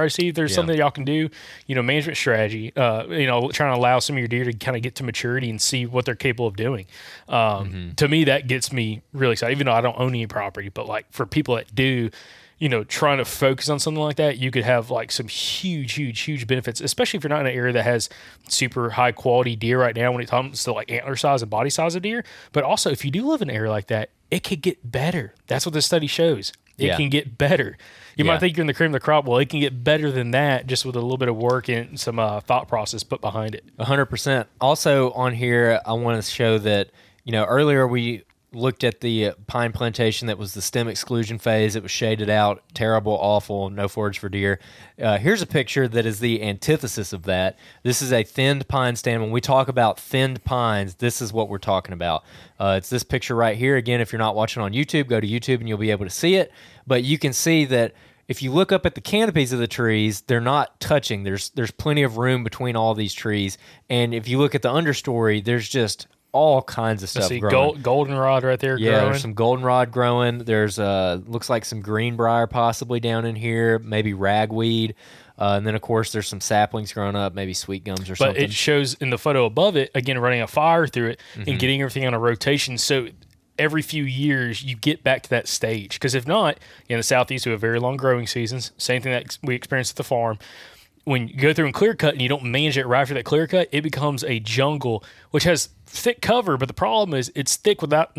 see if there's something y'all can do, you know, management strategy, trying to allow some of your deer to kind of get to maturity and see what they're capable of doing. To me, that gets me really excited, even though I don't own any property, but like for people that do, you know, trying to focus on something like that, you could have like some huge benefits, especially if you're not in an area that has super high quality deer right now when it comes to like antler size and body size of deer. But also if you do live in an area like that, it could get better. That's what this study shows. It can get better. You might think you're in the cream of the crop. Well, it can get better than that just with a little bit of work and some thought process put behind it. 100%. Also on here, I want to show that, you know, earlier we looked at the pine plantation that was the stem exclusion phase. It was shaded out, terrible, awful, no forage for deer. Here's a picture that is the antithesis of that. This is a thinned pine stand. When we talk about thinned pines, this is what we're talking about. It's this picture right here. Again, if you're not watching on YouTube, go to YouTube and you'll be able to see it. But you can see that if you look up at the canopies of the trees, they're not touching. There's plenty of room between all these trees. And if you look at the understory, there's just all kinds of stuff growing. Goldenrod right there growing. Yeah, there's some goldenrod growing. There's, looks like some greenbrier possibly down in here, maybe ragweed. And then, of course, there's some saplings growing up, maybe sweet gums or something. But it shows in the photo above it, again, running a fire through it and getting everything on a rotation. So every few years, you get back to that stage. Because if not, in the Southeast, we have very long growing seasons. Same thing that we experience at the farm. When you go through and clear cut and you don't manage it right after that clear cut, it becomes a jungle, which has thick cover. But the problem is it's thick without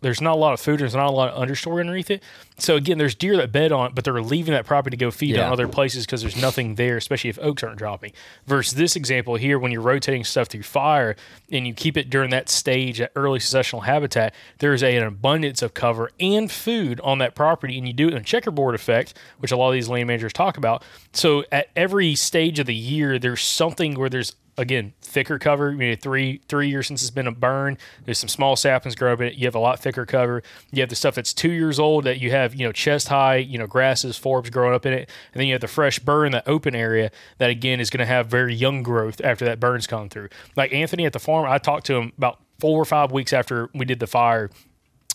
there's not a lot of food. There's not a lot of understory underneath it. So again, there's deer that bed on it, but they're leaving that property to go feed on other places because there's nothing there, especially if oaks aren't dropping. Versus this example here, when you're rotating stuff through fire and you keep it during that stage, that early successional habitat, there's an abundance of cover and food on that property. And you do it in a checkerboard effect, which a lot of these land managers talk about. So at every stage of the year, there's something where there's, again, thicker cover. I mean, three years since it's been a burn. There's some small saplings growing in it. You have a lot thicker cover. You have the stuff that's 2 years old that you have, you know, chest high, you know, grasses, forbs growing up in it. And then you have the fresh burn, that open area that, again, is going to have very young growth after that burn's gone through. Like Anthony at the farm, I talked to him about 4 or 5 weeks after we did the fire.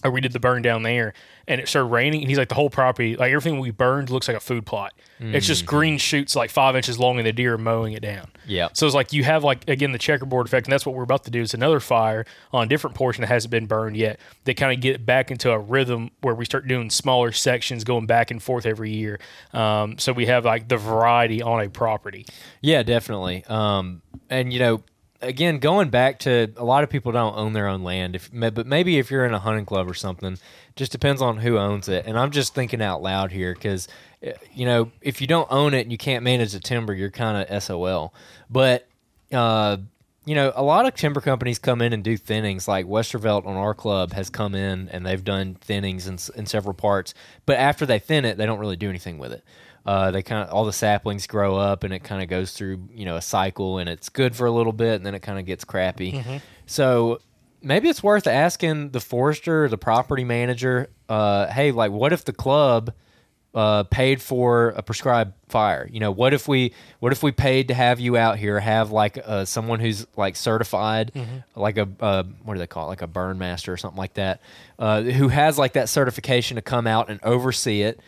Or we did the burn down there, and it started raining, and he's like, the whole property, like everything we burned looks like a food plot. It's just green shoots like 5 inches long, and the deer are mowing it down. Yeah. So it's like you have, like, again, the checkerboard effect, and that's what we're about to do is another fire on a different portion that hasn't been burned yet. They kind of get back into a rhythm where we start doing smaller sections going back and forth every year. So we have, like, the variety on a property. Yeah, definitely. And, you know, again, going back to, a lot of people don't own their own land, but maybe if you're in a hunting club or something, just depends on who owns it. And I'm just thinking out loud here because, you know, if you don't own it and you can't manage the timber, you're kind of SOL. But, you know, a lot of timber companies come in and do thinnings. Like Westervelt on our club has come in and they've done thinnings in several parts. But after they thin it, they don't really do anything with it. They kind of, all the saplings grow up and it kind of goes through, you know, a cycle, and it's good for a little bit and then it kind of gets crappy. So maybe it's worth asking the forester, the property manager, hey, like, what if the club paid for a prescribed fire? You know, what if we paid to have you out here, have like someone who's like certified, like a what do they call it, like a burn master or something like that, who has like that certification to come out and oversee it.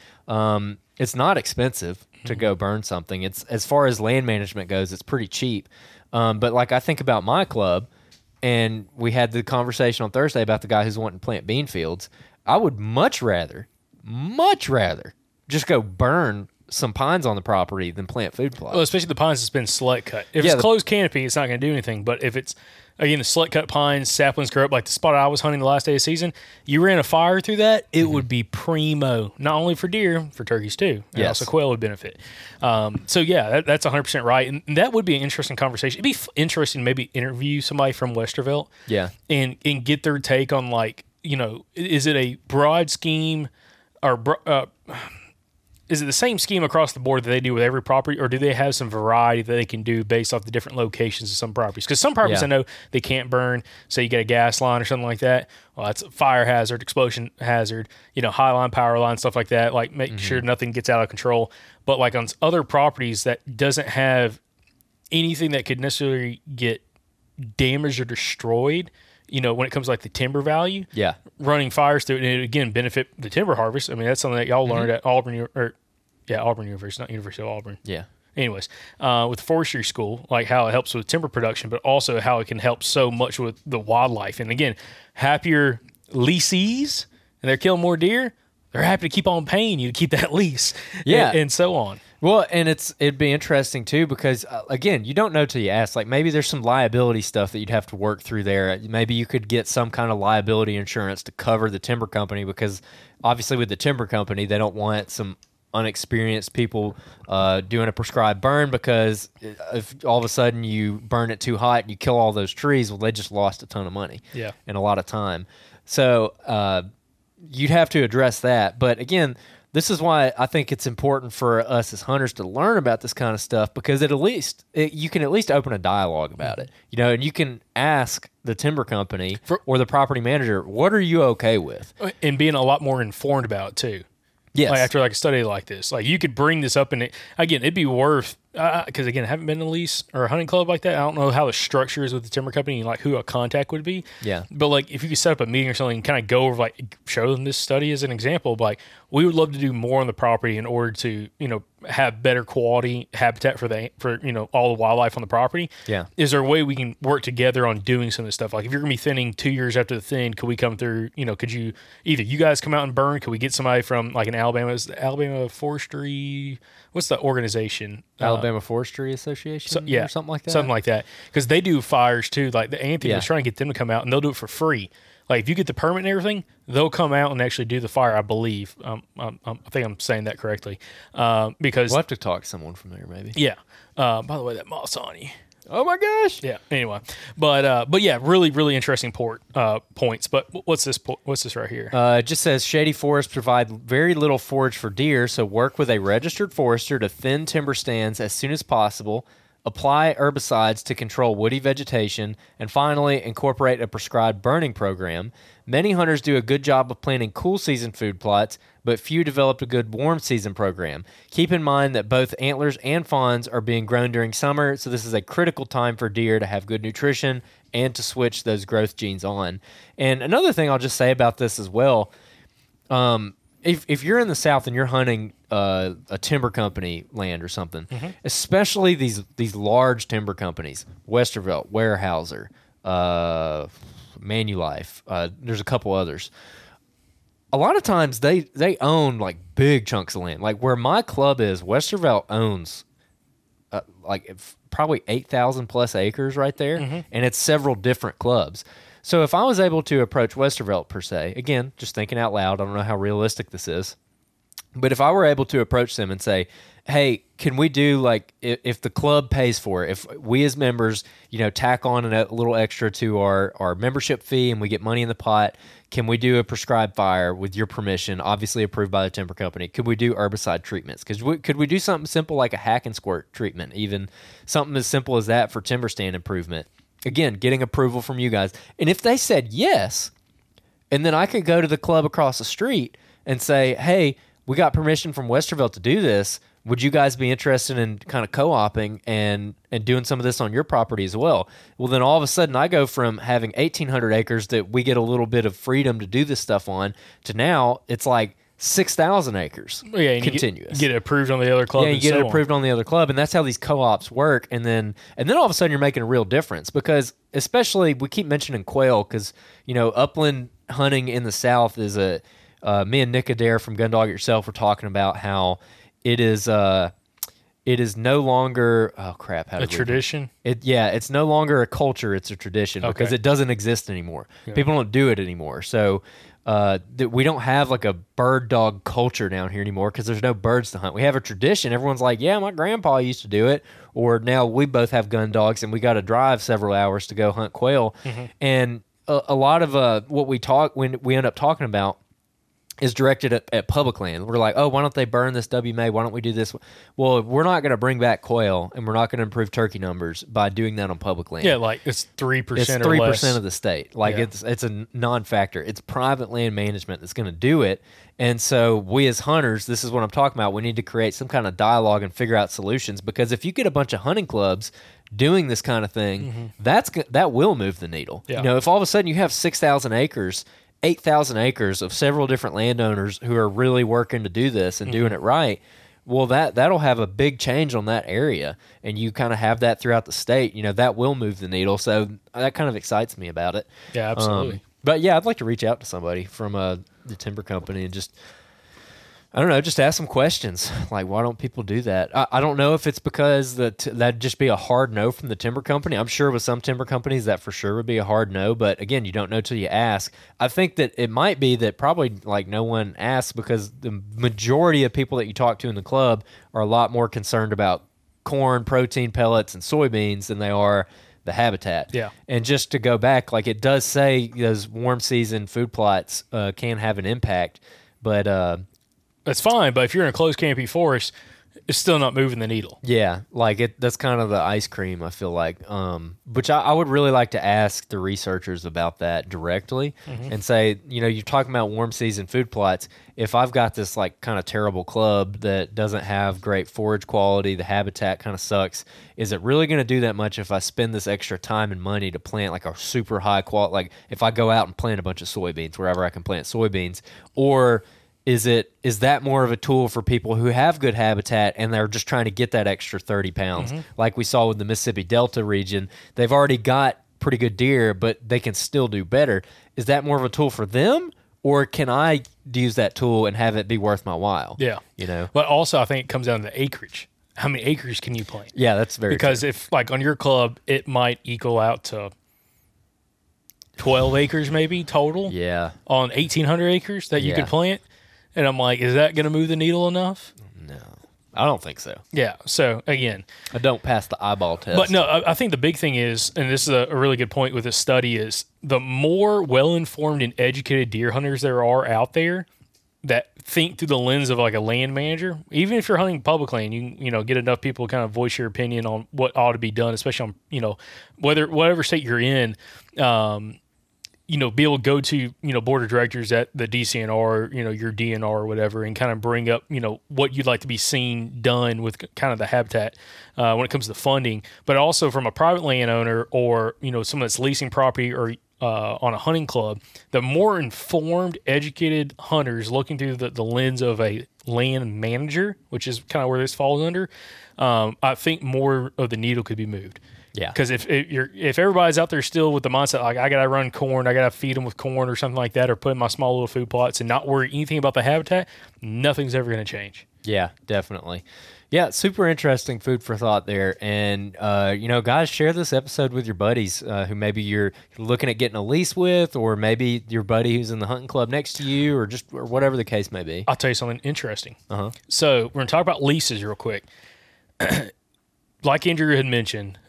It's not expensive to go burn something. It's, as far as land management goes, it's pretty cheap. But like, I think about my club, and we had the conversation on Thursday about the guy who's wanting to plant bean fields. I would much rather just go burn some pines on the property than plant food plots. Well, especially the pines that's been select cut. If it's closed canopy, it's not going to do anything. But if it's, again, the select cut pines, saplings grow up, like the spot I was hunting the last day of season, you ran a fire through that, it would be primo, not only for deer, for turkeys too. And also quail would benefit. So yeah, that's 100% right. And that would be an interesting conversation. It'd be interesting to maybe interview somebody from Westervelt and get their take on, like, you know, is it a broad scheme or is it the same scheme across the board that they do with every property, or do they have some variety that they can do based off the different locations of some properties? Because some properties, yeah, I know they can't burn, so you get a gas line or something like that. Well, that's a fire hazard, explosion hazard, you know, high line, power line, stuff like that. Like, make sure nothing gets out of control. But like on other properties that doesn't have anything that could necessarily get damaged or destroyed, you know, when it comes to like the timber value, yeah, running fires through it, and it again benefit the timber harvest. I mean, that's something that y'all learned at Auburn, or Auburn University, not University of Auburn. Yeah. Anyways, with forestry school, like how it helps with timber production, but also how it can help so much with the wildlife. And again, happier leasees, and they're killing more deer, they're happy to keep on paying you to keep that lease, and so on. Well, and it'd be interesting too, because again, you don't know till you ask. Like, maybe there's some liability stuff that you'd have to work through there. Maybe you could get some kind of liability insurance to cover the timber company, because obviously with the timber company, they don't want some unexperienced people doing a prescribed burn, because if all of a sudden you burn it too hot and you kill all those trees, well, they just lost a ton of money, and a lot of time. So you'd have to address that. But again, this is why I think it's important for us as hunters to learn about this kind of stuff, because you can at least open a dialogue about it, you know, and you can ask the timber company or the property manager, what are you okay with? And being a lot more informed about it too. Yes. Like after like a study like this, like you could bring this up, and it'd be worth, because again, I haven't been in a lease or a hunting club like that. I don't know how the structure is with the timber company and like who a contact would be. Yeah. But like if you could set up a meeting or something and kind of go over, like show them this study as an example, but like we would love to do more on the property in order to, you know, have better quality habitat for you know, all the wildlife on the property. Yeah. Is there a way we can work together on doing some of this stuff? Like if you're going to be thinning 2 years after the thin, could we come through, you know, could you either you guys come out and burn? Could we get somebody from like Alabama Forestry? What's the organization? Alabama Forestry Association or something like that? Something like that. Because they do fires too. Like the Anthony was trying to get them to come out, and they'll do it for free. Like if you get the permit and everything, they'll come out and actually do the fire, I believe. I think I'm saying that correctly. Because we'll have to talk to someone from there maybe. Yeah. By the way, that moth's on you. Oh my gosh. Yeah. Anyway, but yeah, really, really interesting points. But what's this right here? It just says shady forests provide very little forage for deer, so work with a registered forester to thin timber stands as soon as possible. Apply herbicides to control woody vegetation, and finally incorporate a prescribed burning program. Many hunters do a good job of planting cool season food plots, but few develop a good warm season program. Keep in mind that both antlers and fawns are being grown during summer, so this is a critical time for deer to have good nutrition and to switch those growth genes on. And another thing I'll just say about this as well, if you're in the South and you're hunting a timber company land or something, especially these large timber companies, Westervelt, Weyerhaeuser, Manulife, there's a couple others. A lot of times they own like big chunks of land. Like where my club is, Westervelt owns probably 8,000 plus acres right there, and it's several different clubs. So if I was able to approach Westervelt per se, again, just thinking out loud, I don't know how realistic this is, but if I were able to approach them and say, hey, can we do like, if the club pays for it, if we as members, you know, tack on a little extra to our membership fee and we get money in the pot, can we do a prescribed fire with your permission, obviously approved by the timber company? Could we do herbicide treatments? Could we do something simple like a hack and squirt treatment, even something as simple as that for timber stand improvement? Again, getting approval from you guys. And if they said yes, and then I could go to the club across the street and say, hey, we got permission from Westervelt to do this. Would you guys be interested in kind of co-oping and doing some of this on your property as well? Well, then all of a sudden I go from having 1,800 acres that we get a little bit of freedom to do this stuff on to now it's like 6,000 acres continuous. You get it approved on the other club. Yeah, you get it approved on the other club, and that's how these co-ops work. And then all of a sudden you're making a real difference, because especially we keep mentioning quail, because you know upland hunting in the South is a. Me and Nick Adair from Gundog Yourself were talking about how it is no longer a tradition. It's no longer a culture; it's a tradition because it doesn't exist anymore. Yeah. People don't do it anymore, so. We don't have like a bird dog culture down here anymore because there's no birds to hunt. We have a tradition. Everyone's like, yeah, my grandpa used to do it. Or now we both have gun dogs and we got to drive several hours to go hunt quail. And a lot of what we end up talking about is directed at public land. We're like, oh, why don't they burn this WMA? Why don't we do this? Well, we're not going to bring back quail, and we're not going to improve turkey numbers by doing that on public land. Yeah, like it's 3% it's or 3% less. Of the state. Like it's a non-factor. It's private land management that's going to do it. And so we as hunters, this is what I'm talking about, we need to create some kind of dialogue and figure out solutions, because if you get a bunch of hunting clubs doing this kind of thing, that will move the needle. Yeah. You know, if all of a sudden you have 6,000 acres, 8,000 acres of several different landowners who are really working to do this and doing it right, well, that'll have a big change on that area, and you kind of have that throughout the state. You know, that will move the needle, so that kind of excites me about it. Yeah, absolutely. But, yeah, I'd like to reach out to somebody from the timber company and just, I don't know, just ask some questions. Like, why don't people do that? I don't know if it's because that'd just be a hard no from the timber company. I'm sure with some timber companies that for sure would be a hard no, but again, you don't know till you ask. I think that it might be that probably like no one asks, because the majority of people that you talk to in the club are a lot more concerned about corn, protein pellets, and soybeans than they are the habitat. Yeah. And just to go back, like it does say those warm season food plots can have an impact, but... That's fine, but if you're in a closed canopy forest, it's still not moving the needle. Yeah, like that's kind of the ice cream, I feel like, which I would really like to ask the researchers about that directly and say, you know, you're talking about warm season food plots. If I've got this like kind of terrible club that doesn't have great forage quality, the habitat kind of sucks, is it really going to do that much if I spend this extra time and money to plant like a super high quality, like if I go out and plant a bunch of soybeans, wherever I can plant soybeans, or... Is that more of a tool for people who have good habitat and they're just trying to get that extra 30 pounds? Like we saw with the Mississippi Delta region, they've already got pretty good deer, but they can still do better. Is that more of a tool for them, or can I use that tool and have it be worth my while? Yeah. You know? But also I think it comes down to acreage. How many acres can you plant? Yeah, that's very true. If like on your club, it might equal out to 12 acres maybe total. Yeah. On 1,800 acres that you could plant. And I'm like, is that going to move the needle enough? No, I don't think so. Yeah. So again, I don't pass the eyeball test. But no, I think the big thing is, and this is a really good point with this study, is the more well-informed and educated deer hunters there are out there that think through the lens of like a land manager, even if you're hunting public land, you know, get enough people to kind of voice your opinion on what ought to be done, especially on, you know, whatever state you're in, you know, be able to go to, you know, board of directors at the DCNR, or, you know, your DNR or whatever, and kind of bring up, you know, what you'd like to be seen done with kind of the habitat when it comes to the funding. But also from a private landowner or, you know, someone that's leasing property or on a hunting club, the more informed, educated hunters looking through the lens of a land manager, which is kind of where this falls under, I think more of the needle could be moved. Yeah, because if everybody's out there still with the mindset like I gotta run corn, I gotta feed them with corn or something like that, or put in my small little food plots and not worry anything about the habitat, nothing's ever gonna change. Yeah, definitely. Yeah, super interesting food for thought there. And you know, guys, share this episode with your buddies who maybe you're looking at getting a lease with, or maybe your buddy who's in the hunting club next to you, or whatever the case may be. I'll tell you something interesting. So we're gonna talk about leases real quick. Like Andrew had mentioned,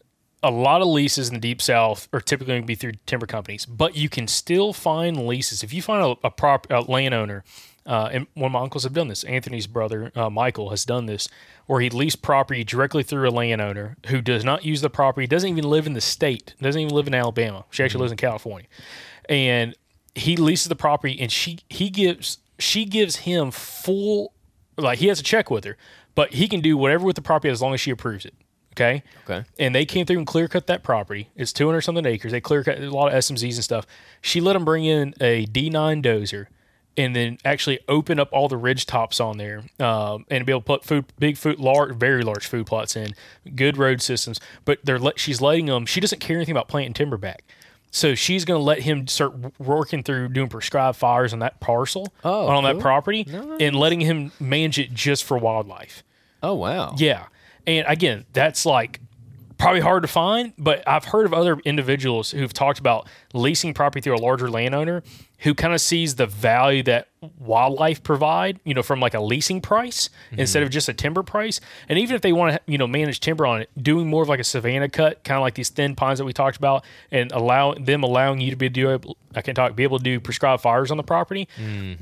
a lot of leases in the Deep South are typically going to be through timber companies, but you can still find leases. If you find a landowner, and one of my uncles have done this, Anthony's brother, Michael, has done this, where he leased property directly through a landowner who does not use the property, doesn't even live in the state, doesn't even live in Alabama. She actually lives in California. And he leases the property, and she gives him full, like he has a check with her, but he can do whatever with the property as long as she approves it. Okay. And they came through and clear cut that property. It's 200 something acres. They clear cut a lot of SMZs and stuff. She let them bring in a D9 dozer and then actually open up all the ridge tops on there and be able to put very large food plots in, good road systems. But she's letting them, she doesn't care anything about planting timber back. So she's going to let him start working through doing prescribed fires on that parcel, that property, and letting him manage it just for wildlife. Oh, wow. Yeah. And again, that's like probably hard to find, but I've heard of other individuals who've talked about leasing property through a larger landowner who kind of sees the value that wildlife provide, you know, from like a leasing price instead of just a timber price. And even if they want to, you know, manage timber on it, doing more of like a savanna cut, kind of like these thin pines that we talked about, and allowing you to be able to do prescribed fires on the property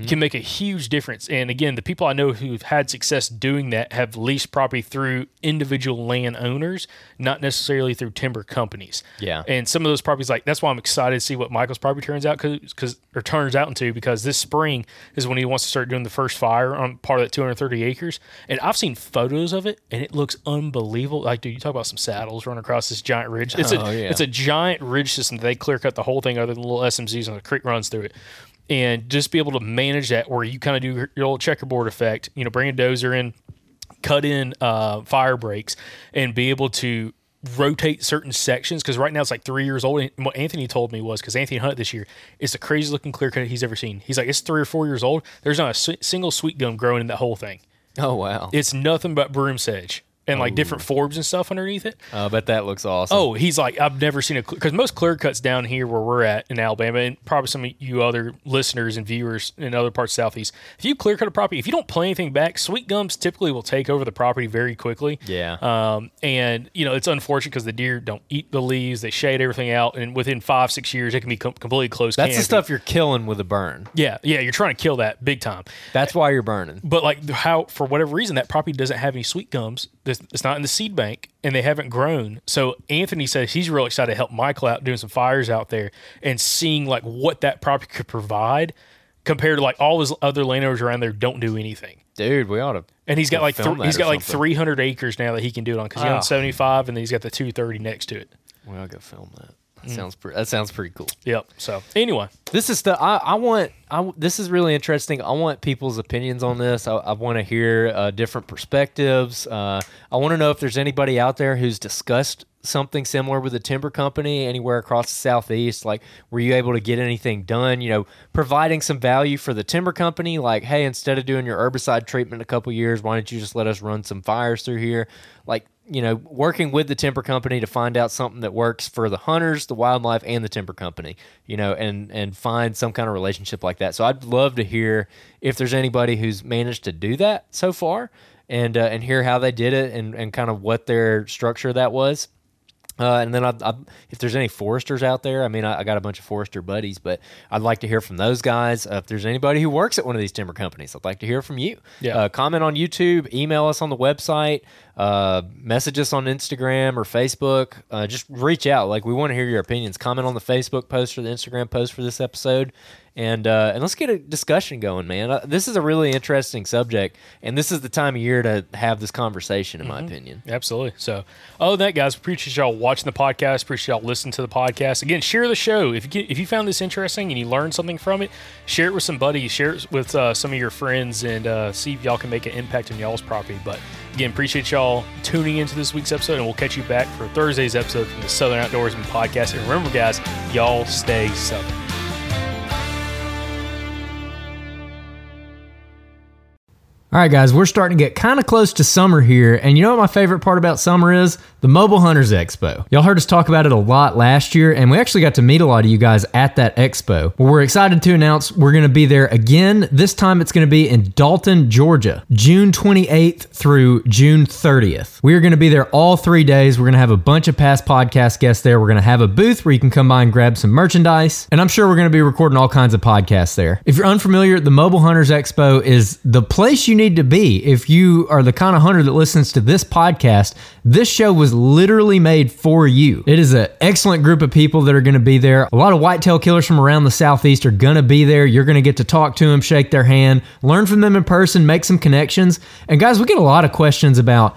can make a huge difference. And again, the people I know who've had success doing that have leased property through individual land owners, not necessarily through timber companies. Yeah. And some of those properties, like, that's why I'm excited to see what Michael's property turns out into, because this spring is when he wants to start doing the first fire on part of that 230 acres. And I've seen photos of it, and it looks unbelievable. Like, dude, you talk about some saddles running across this giant ridge. It's a giant ridge system that they clear cut the whole thing other than the little SMZs, and the creek runs through it. And just be able to manage that where you kind of do your old checkerboard effect, you know, bring a dozer in, cut in fire breaks, and be able to rotate certain sections, because right now it's like 3 years old. And what Anthony told me was, because Anthony hunted this year, it's the craziest looking clear cut he's ever seen. He's like, it's 3 or 4 years old. There's not a single sweet gum growing in that whole thing. Oh, wow. It's nothing but broom sedge and like different forbs and stuff underneath it. I bet that looks awesome. Oh, he's like, I've never seen because most clear cuts down here where we're at in Alabama, and probably some of you other listeners and viewers in other parts of Southeast, if you clear cut a property, if you don't play anything back, sweet gums typically will take over the property very quickly. Yeah. And, you know, it's unfortunate because the deer don't eat the leaves, they shade everything out, and within 5-6 years, it can be completely closed. That's canopy. The stuff you're killing with a burn. Yeah, yeah, you're trying to kill that big time. That's why you're burning. But like, how, for whatever reason, that property doesn't have any sweet gums. It's not in the seed bank, and they haven't grown. So Anthony says he's real excited to help Michael out doing some fires out there and seeing like what that property could provide compared to like all his other landowners around there don't do anything. Dude, we ought to. And he's got like 300 acres now that he can do it on, because he owns 75, and then he's got the 230 next to it. Well, I'll go film that. That sounds pretty cool. Yep. So anyway, this is stuff this is really interesting. I want people's opinions on this. I want to hear different perspectives. I want to know if there's anybody out there who's discussed something similar with a timber company anywhere across the Southeast. Like, were you able to get anything done? You know, providing some value for the timber company. Like, hey, instead of doing your herbicide treatment in a couple years, why don't you just let us run some fires through here? Like, you know, working with the timber company to find out something that works for the hunters, the wildlife, and the timber company, you know, and find some kind of relationship like that. So I'd love to hear if there's anybody who's managed to do that so far, and hear how they did it and kind of what their structure that was. And then if there's any foresters out there, I mean, I got a bunch of forester buddies, but I'd like to hear from those guys. If there's anybody who works at one of these timber companies, I'd like to hear from you. Yeah. Comment on YouTube, email us on the website, message us on Instagram or Facebook. Just reach out. Like, we want to hear your opinions. Comment on the Facebook post or the Instagram post for this episode. And let's get a discussion going, man. This is a really interesting subject, and this is the time of year to have this conversation, in my opinion. Absolutely. So, other than that, guys, appreciate y'all watching the podcast. Appreciate y'all listening to the podcast. Again, share the show. If you found this interesting and you learned something from it, share it with some buddies. Share it with some of your friends, and see if y'all can make an impact on y'all's property. But, again, appreciate y'all tuning into this week's episode, and we'll catch you back for Thursday's episode from the Southern Outdoorsman Podcast. And remember, guys, y'all stay Southern. All right, guys, we're starting to get kind of close to summer here, and you know what my favorite part about summer is? The Mobile Hunters Expo. Y'all heard us talk about it a lot last year, and we actually got to meet a lot of you guys at that expo. Well, we're excited to announce we're going to be there again. This time it's going to be in Dalton, Georgia, June 28th through June 30th. We are going to be there all 3 days. We're going to have a bunch of past podcast guests there. We're going to have a booth where you can come by and grab some merchandise, and I'm sure we're going to be recording all kinds of podcasts there. If you're unfamiliar, the Mobile Hunters Expo is the place you need to be if you are the kind of hunter that listens to this podcast. This show was literally made for you. It is an excellent group of people that are going to be there. A lot of whitetail killers from around the Southeast are going to be there. You're going to get to talk to them, shake their hand, learn from them in person, make some connections. And guys, we get a lot of questions about,